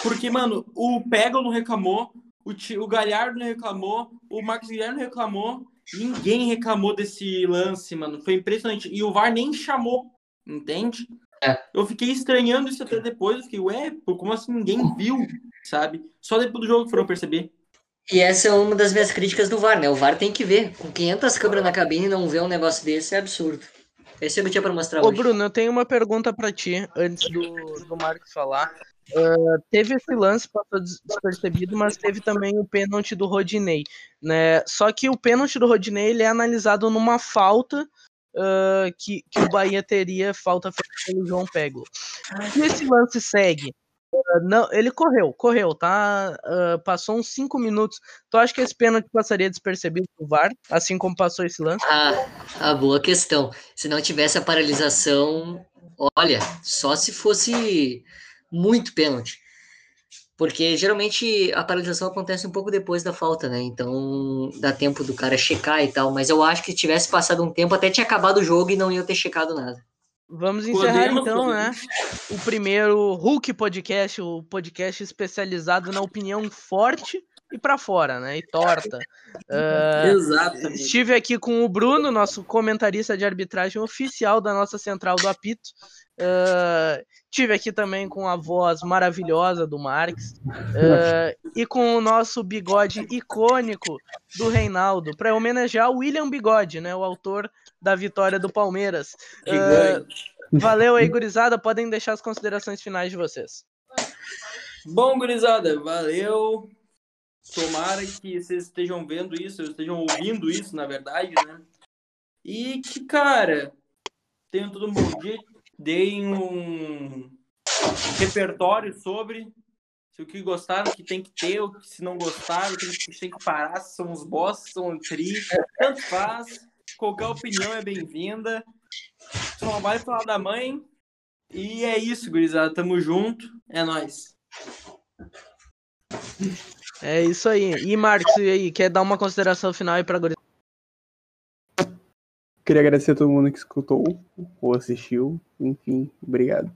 Porque, mano, o Pego não reclamou, o Galhardo não reclamou, o Marcos Guilherme não reclamou. Ninguém reclamou desse lance, mano. Foi impressionante. E o VAR nem chamou, entende? Eu fiquei estranhando isso até depois. Eu fiquei, como assim ninguém viu, sabe? Só depois do jogo foram perceber. E essa é uma das minhas críticas do VAR, né? O VAR tem que ver. Com 500 câmeras na cabine, não ver um negócio desse é absurdo. Esse eu tinha pra mostrar hoje. Bruno, eu tenho uma pergunta pra ti, antes do Marcos falar. Teve esse lance, passou despercebido, mas teve também o pênalti do Rodinei, né? Só que o pênalti do Rodinei, ele é analisado numa falta que o Bahia teria, falta feita pelo João Pego. E esse lance segue. Não, ele correu, tá? Passou uns 5 minutos. Tu acha que esse pênalti passaria despercebido pro VAR, assim como passou esse lance? Boa questão. Se não tivesse a paralisação, olha, só se fosse muito pênalti. Porque geralmente a paralisação acontece um pouco depois da falta, né? Então dá tempo do cara checar e tal. Mas eu acho que se tivesse passado um tempo, até tinha acabado o jogo e não ia ter checado nada. Vamos encerrar então, né? O primeiro Hulk Podcast, o podcast especializado na opinião forte e para fora, né? E torta. Exatamente. Estive aqui com o Bruno, nosso comentarista de arbitragem oficial da nossa central do apito. Estive aqui também com a voz maravilhosa do Marques e com o nosso bigode icônico do Reinaldo, para homenagear o William Bigode, né? O autor da vitória do Palmeiras. Valeu aí, gurizada. Podem deixar as considerações finais de vocês. Bom, gurizada, valeu. Tomara que vocês estejam vendo isso, estejam ouvindo isso, na verdade, né? E que, cara, tenham todo um bom dia, deem um repertório sobre se o que gostaram, o que tem que ter, o que se não gostaram, o que tem que parar, se são os boss, se são tris, tanto faz. Qualquer opinião é bem-vinda. Só vai falar da mãe. E é isso, gurizada. Tamo junto. É nóis. É isso aí. E Marcos, e aí, quer dar uma consideração final aí pra gurizada? Queria agradecer a todo mundo que escutou ou assistiu. Enfim, obrigado.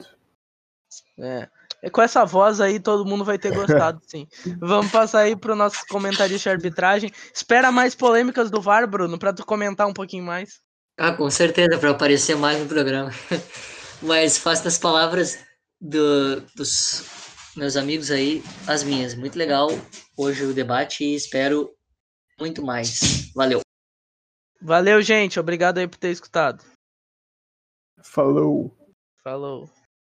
Com essa voz aí, todo mundo vai ter gostado, sim. Vamos passar aí pro nosso comentarista de arbitragem. Espera mais polêmicas do VAR, Bruno, pra tu comentar um pouquinho mais. Ah, com certeza, pra aparecer mais no programa. Mas faço das palavras dos meus amigos aí, as minhas. Muito legal hoje o debate e espero muito mais. Valeu. Valeu, gente. Obrigado aí por ter escutado. Falou. Falou.